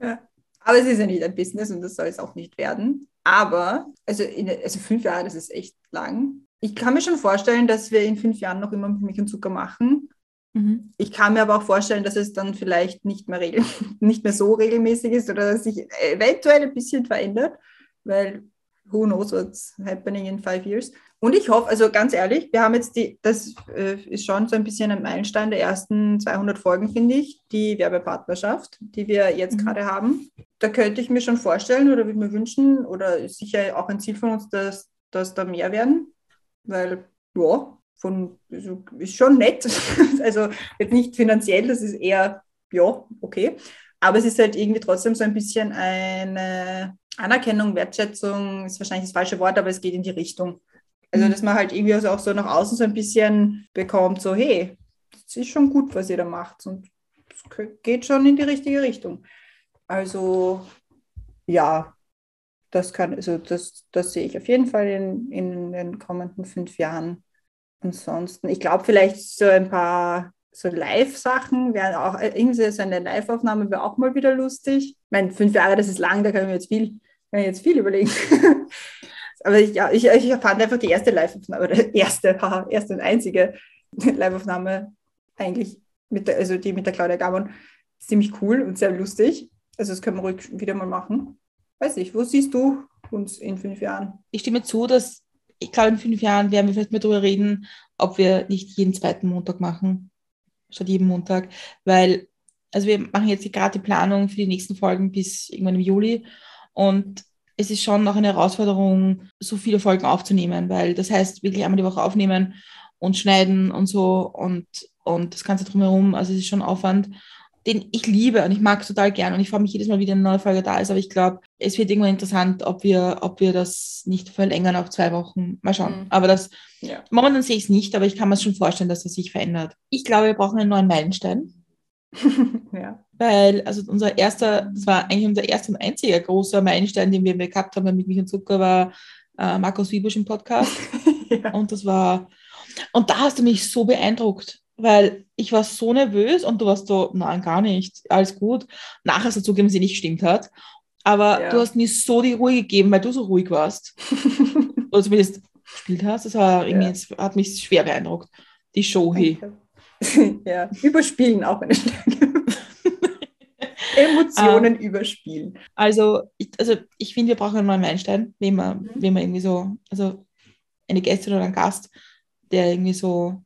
Ja. Aber es ist ja nicht ein Business und das soll es auch nicht werden. Aber, also, in, also fünf Jahre, das ist echt lang. Ich kann mir schon vorstellen, dass wir in fünf Jahren noch immer Milch und Zucker machen. Mhm. Ich kann mir aber auch vorstellen, dass es dann vielleicht nicht mehr, regel- nicht mehr so regelmäßig ist oder dass sich eventuell ein bisschen verändert, weil who knows what's happening in five years. Und ich hoffe, also ganz ehrlich, wir haben jetzt die, das äh, ist schon so ein bisschen ein Meilenstein der ersten zweihundert Folgen, finde ich, die Werbepartnerschaft, die wir jetzt mhm. gerade haben. Da könnte ich mir schon vorstellen oder würde mir wünschen oder ist sicher auch ein Ziel von uns, dass, dass da mehr werden, weil ja, von, also ist schon nett, also jetzt nicht finanziell, das ist eher ja, okay. Aber es ist halt irgendwie trotzdem so ein bisschen eine Anerkennung, Wertschätzung, ist wahrscheinlich das falsche Wort, aber es geht in die Richtung. Also, dass man halt irgendwie also auch so nach außen so ein bisschen bekommt, so, hey, das ist schon gut, was ihr da macht und es geht schon in die richtige Richtung. Also, ja, das kann, also das, das sehe ich auf jeden Fall in, in den kommenden fünf Jahren. Ansonsten, ich glaube, vielleicht so ein paar so Live-Sachen wären auch, irgendwie so eine Live-Aufnahme wäre auch mal wieder lustig. Ich meine, fünf Jahre, das ist lang, da können wir jetzt viel, können wir jetzt viel überlegen. Aber ich, ja, ich, ich fand einfach die erste Live-Aufnahme, oder erste, haha, erste und einzige Live-Aufnahme eigentlich, mit der, also die mit der Claudia Garmann, ziemlich cool und sehr lustig. Also das können wir ruhig wieder mal machen. Weiß nicht, wo siehst du uns in fünf Jahren? Ich stimme zu, dass ich glaube, in fünf Jahren werden wir vielleicht mal darüber reden, ob wir nicht jeden zweiten Montag machen, statt jeden Montag. Weil, also wir machen jetzt gerade die Planung für die nächsten Folgen bis irgendwann im Juli und es ist schon noch eine Herausforderung, so viele Folgen aufzunehmen, weil das heißt, wirklich einmal die Woche aufnehmen und schneiden und so und, und das Ganze drumherum, also es ist schon Aufwand, den ich liebe und ich mag es total gern und ich freue mich jedes Mal, wieder eine neue Folge da ist, aber ich glaube, es wird irgendwann interessant, ob wir, ob wir das nicht verlängern auf zwei Wochen. Mal schauen. Mhm. Aber das, ja. Momentan sehe ich es nicht, aber ich kann mir schon vorstellen, dass das sich verändert. Ich glaube, wir brauchen einen neuen Meilenstein. Ja. Weil, also unser erster, das war eigentlich unser erster und einziger großer Meilenstein, den wir gehabt haben mit Mich und Zucker, war äh, Markus Wiebusch im Podcast. Ja. Und das war, und da hast du mich so beeindruckt, weil ich war so nervös und du warst so, nein, gar nicht, alles gut. Nachher hast du zugegeben, dass sie nicht gestimmt hat. Aber ja, du hast mir so die Ruhe gegeben, weil du so ruhig warst. Oder zumindest gespielt hast. Das war irgendwie, ja, das hat mich schwer beeindruckt. Die Show hier. Okay. Ja, überspielen auch eine Stärke. Emotionen ähm, überspielen. Also ich, also ich finde, wir brauchen einen neuen Meilenstein, wenn man, mhm. wenn man irgendwie so, also eine Gästin oder einen Gast, der irgendwie so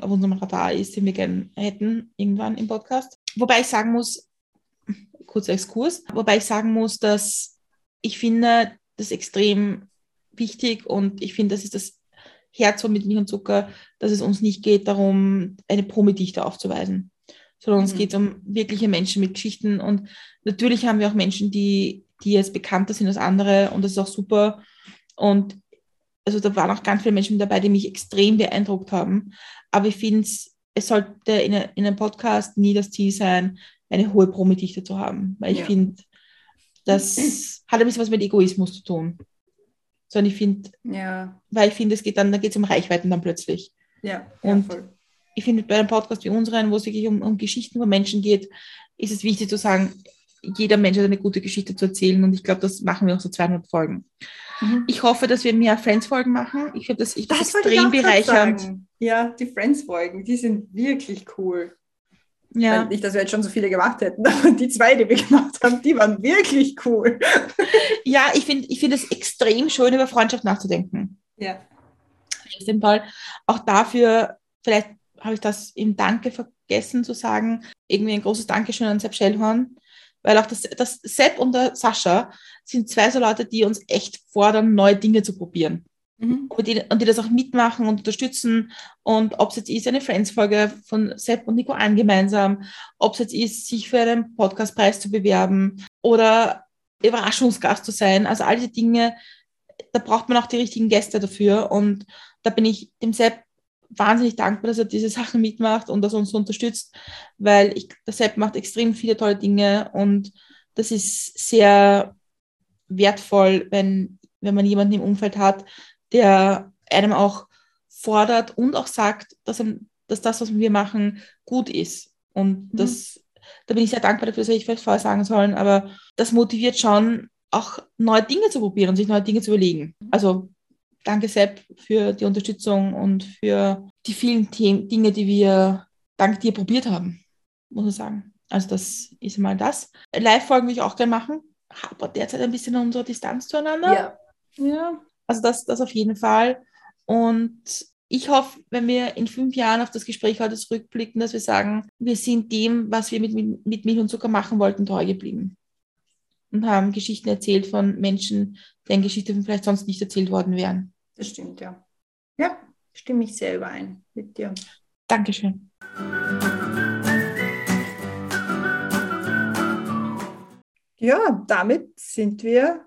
auf unserem Radar ist, den wir gerne hätten, irgendwann im Podcast. Wobei ich sagen muss, kurzer Exkurs, wobei ich sagen muss, dass ich finde, das ist extrem wichtig und ich finde, das ist das Herz von Mit Milch und Zucker, dass es uns nicht geht darum, eine Promi-Dichte aufzuweisen, sondern es mhm. geht um wirkliche Menschen mit Geschichten und natürlich haben wir auch Menschen, die, die jetzt bekannter sind als andere und das ist auch super und also da waren auch ganz viele Menschen dabei, die mich extrem beeindruckt haben, aber ich finde, es sollte in, eine, in einem Podcast nie das Ziel sein, eine hohe Promi-Dichte zu haben, weil ich ja. finde, das hat ein bisschen was mit Egoismus zu tun. Sondern ich finde, ja. weil ich finde, es geht dann, da geht es um Reichweiten dann plötzlich. Ja, und ja, ich finde, bei einem Podcast wie unseren, wo es wirklich um, um Geschichten von Menschen geht, ist es wichtig zu sagen, jeder Mensch hat eine gute Geschichte zu erzählen und ich glaube, das machen wir auch so zweihundert Folgen. Mhm. Ich hoffe, dass wir mehr Friends-Folgen machen. Ich finde, das ist extrem bereichernd. Ja, die Friends-Folgen, die sind wirklich cool. Ja. Nicht, dass wir jetzt schon so viele gemacht hätten, aber die zwei, die wir gemacht haben, die waren wirklich cool. Ja, ich finde ich find es extrem schön, über Freundschaft nachzudenken. Ja. In dem Fall auch dafür, vielleicht habe ich das im Danke vergessen zu sagen, irgendwie ein großes Dankeschön an Sepp Schellhorn, weil auch das, das Sepp und der Sascha sind zwei so Leute, die uns echt fordern, neue Dinge zu probieren. Mhm. Und, die, und die das auch mitmachen und unterstützen und ob es jetzt ist, eine Friends-Folge von Sepp und Nico an gemeinsam, ob es jetzt ist, sich für einen Podcastpreis zu bewerben oder Überraschungsgast zu sein, also all diese Dinge, da braucht man auch die richtigen Gäste dafür und da bin ich dem Sepp wahnsinnig dankbar, dass er diese Sachen mitmacht und dass er uns so unterstützt, weil ich, der Sepp macht extrem viele tolle Dinge und das ist sehr wertvoll, wenn, wenn man jemanden im Umfeld hat, der einem auch fordert und auch sagt, dass, einem, dass das, was wir machen, gut ist. Und mhm. das, da bin ich sehr dankbar dafür, das hätte ich vielleicht vorher sagen sollen, aber das motiviert schon, auch neue Dinge zu probieren und sich neue Dinge zu überlegen. Also danke, Sepp, für die Unterstützung und für die vielen Themen, Dinge, die wir dank dir probiert haben, muss man sagen. Also das ist mal das. Live-Folgen würde ich auch gerne machen, aber derzeit ein bisschen unsere Distanz zueinander. Ja. Ja. Also das, das auf jeden Fall. Und ich hoffe, wenn wir in fünf Jahren auf das Gespräch heute zurückblicken, dass wir sagen, wir sind dem, was wir mit, mit, mit Milch und Zucker machen wollten, treu geblieben. Und haben Geschichten erzählt von Menschen, deren Geschichten vielleicht sonst nicht erzählt worden wären. Das stimmt, ja. Ja, stimme ich sehr überein mit dir. Dankeschön. Ja, damit sind wir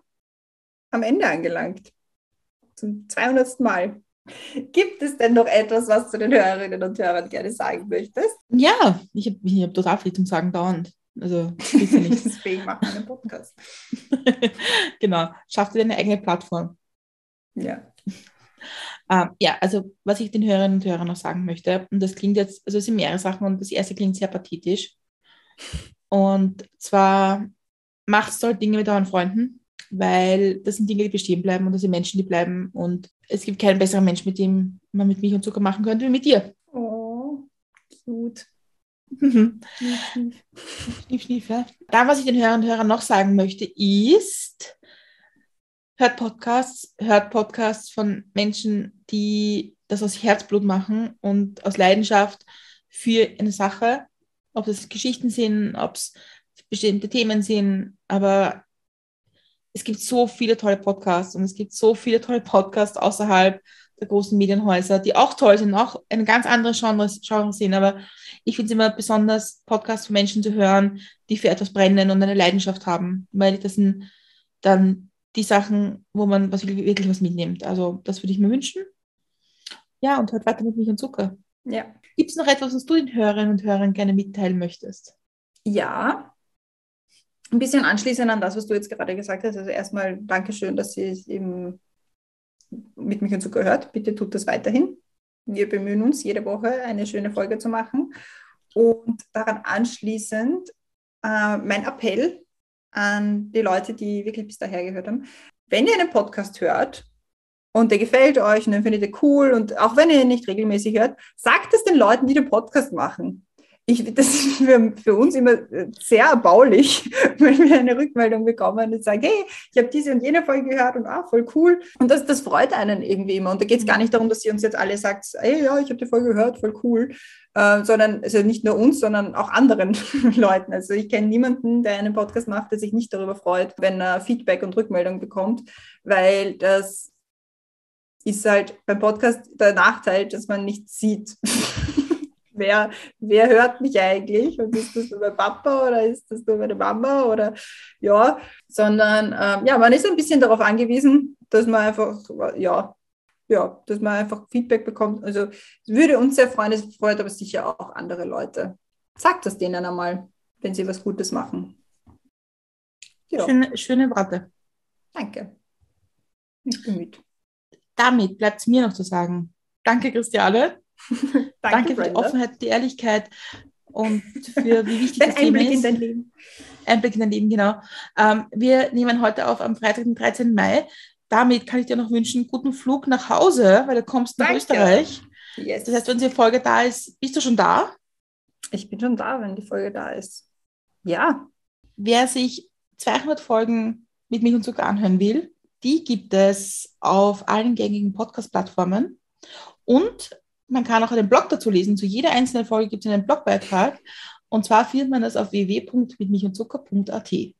am Ende angelangt. Zum zweihundertsten Mal. Gibt es denn noch etwas, was du den Hörerinnen und Hörern gerne sagen möchtest? Ja, ich habe ich hab total viel zum Sagen dauernd. Also, ich ja nicht. Deswegen machen wir einen Podcast. Genau, schaff dir deine eigene Plattform. Ja. Ähm, ja, also, was ich den Hörerinnen und Hörern noch sagen möchte, und das klingt jetzt, also es sind mehrere Sachen, und das erste klingt sehr pathetisch. Und zwar, macht solche Dinge mit euren Freunden, weil das sind Dinge, die bestehen bleiben, und das sind Menschen, die bleiben, und es gibt keinen besseren Menschen, mit dem man mit Milch und Zucker machen könnte, wie mit dir. Oh, cute. Schnief, schnief, ja. Dann, was ich den Hörern und Hörern noch sagen möchte, ist, hört Podcasts, hört Podcasts von Menschen, die das aus Herzblut machen und aus Leidenschaft für eine Sache, ob das Geschichten sind, ob es bestimmte Themen sind, aber es gibt so viele tolle Podcasts und es gibt so viele tolle Podcasts außerhalb der großen Medienhäuser, die auch toll sind, auch eine ganz andere Genre, Genre sind, aber ich finde es immer besonders, Podcasts von Menschen zu hören, die für etwas brennen und eine Leidenschaft haben, weil das sind dann die Sachen, wo man was, wirklich was mitnimmt. Also das würde ich mir wünschen. Ja, und hört weiter mit Milch und Zucker. Ja. Gibt es noch etwas, was du den Hörerinnen und Hörern gerne mitteilen möchtest? Ja, ein bisschen anschließend an das, was du jetzt gerade gesagt hast. Also erstmal Dankeschön, dass ihr es eben mit Milch und Zucker hört. Bitte tut das weiterhin. Wir bemühen uns, jede Woche eine schöne Folge zu machen. Und daran anschließend äh, mein Appell an die Leute, die wirklich bis daher gehört haben. Wenn ihr einen Podcast hört und der gefällt euch und den findet ihr cool und auch wenn ihr ihn nicht regelmäßig hört, sagt es den Leuten, die den Podcast machen. Ich, das ist für, für uns immer sehr erbaulich, wenn wir eine Rückmeldung bekommen und sagen, hey, ich habe diese und jene Folge gehört und ah, voll cool. Und das, das freut einen irgendwie immer. Und da geht es gar nicht darum, dass ihr uns jetzt alle sagt, hey, ja, ich habe die Folge gehört, voll cool. Äh, sondern, also nicht nur uns, sondern auch anderen Leuten. Also ich kenne niemanden, der einen Podcast macht, der sich nicht darüber freut, wenn er Feedback und Rückmeldung bekommt, weil das ist halt beim Podcast der Nachteil, dass man nichts sieht. Wer, wer hört mich eigentlich? Und ist das nur mein Papa oder ist das nur meine Mama? Oder ja, sondern ähm, ja, man ist ein bisschen darauf angewiesen, dass man einfach, ja, ja, dass man einfach Feedback bekommt. Also es würde uns sehr freuen, es freut aber sicher auch andere Leute. Sagt das denen einmal, wenn sie was Gutes machen. Ja. Schöne, schöne Worte. Danke. Ich bin mit. Damit bleibt es mir noch zu sagen. Danke, Christiane. Danke, Danke für Brenda. Die Offenheit, die Ehrlichkeit und für wie wichtig das Thema ist. Einblick in dein Leben. Einblick in dein Leben, genau. Ähm, wir nehmen heute auf am Freitag, den dreizehnten Mai. Damit kann ich dir noch wünschen, guten Flug nach Hause, weil du kommst nach Danke. Österreich. Yes. Das heißt, wenn die Folge da ist, bist du schon da? Ich bin schon da, wenn die Folge da ist. Ja. Wer sich zweihundert Folgen mit Milch und Zucker anhören will, die gibt es auf allen gängigen Podcast-Plattformen. Und man kann auch einen Blog dazu lesen. Zu jeder einzelnen Folge gibt es einen Blogbeitrag. Und zwar findet man das auf w w w punkt mit milch und zucker punkt a t.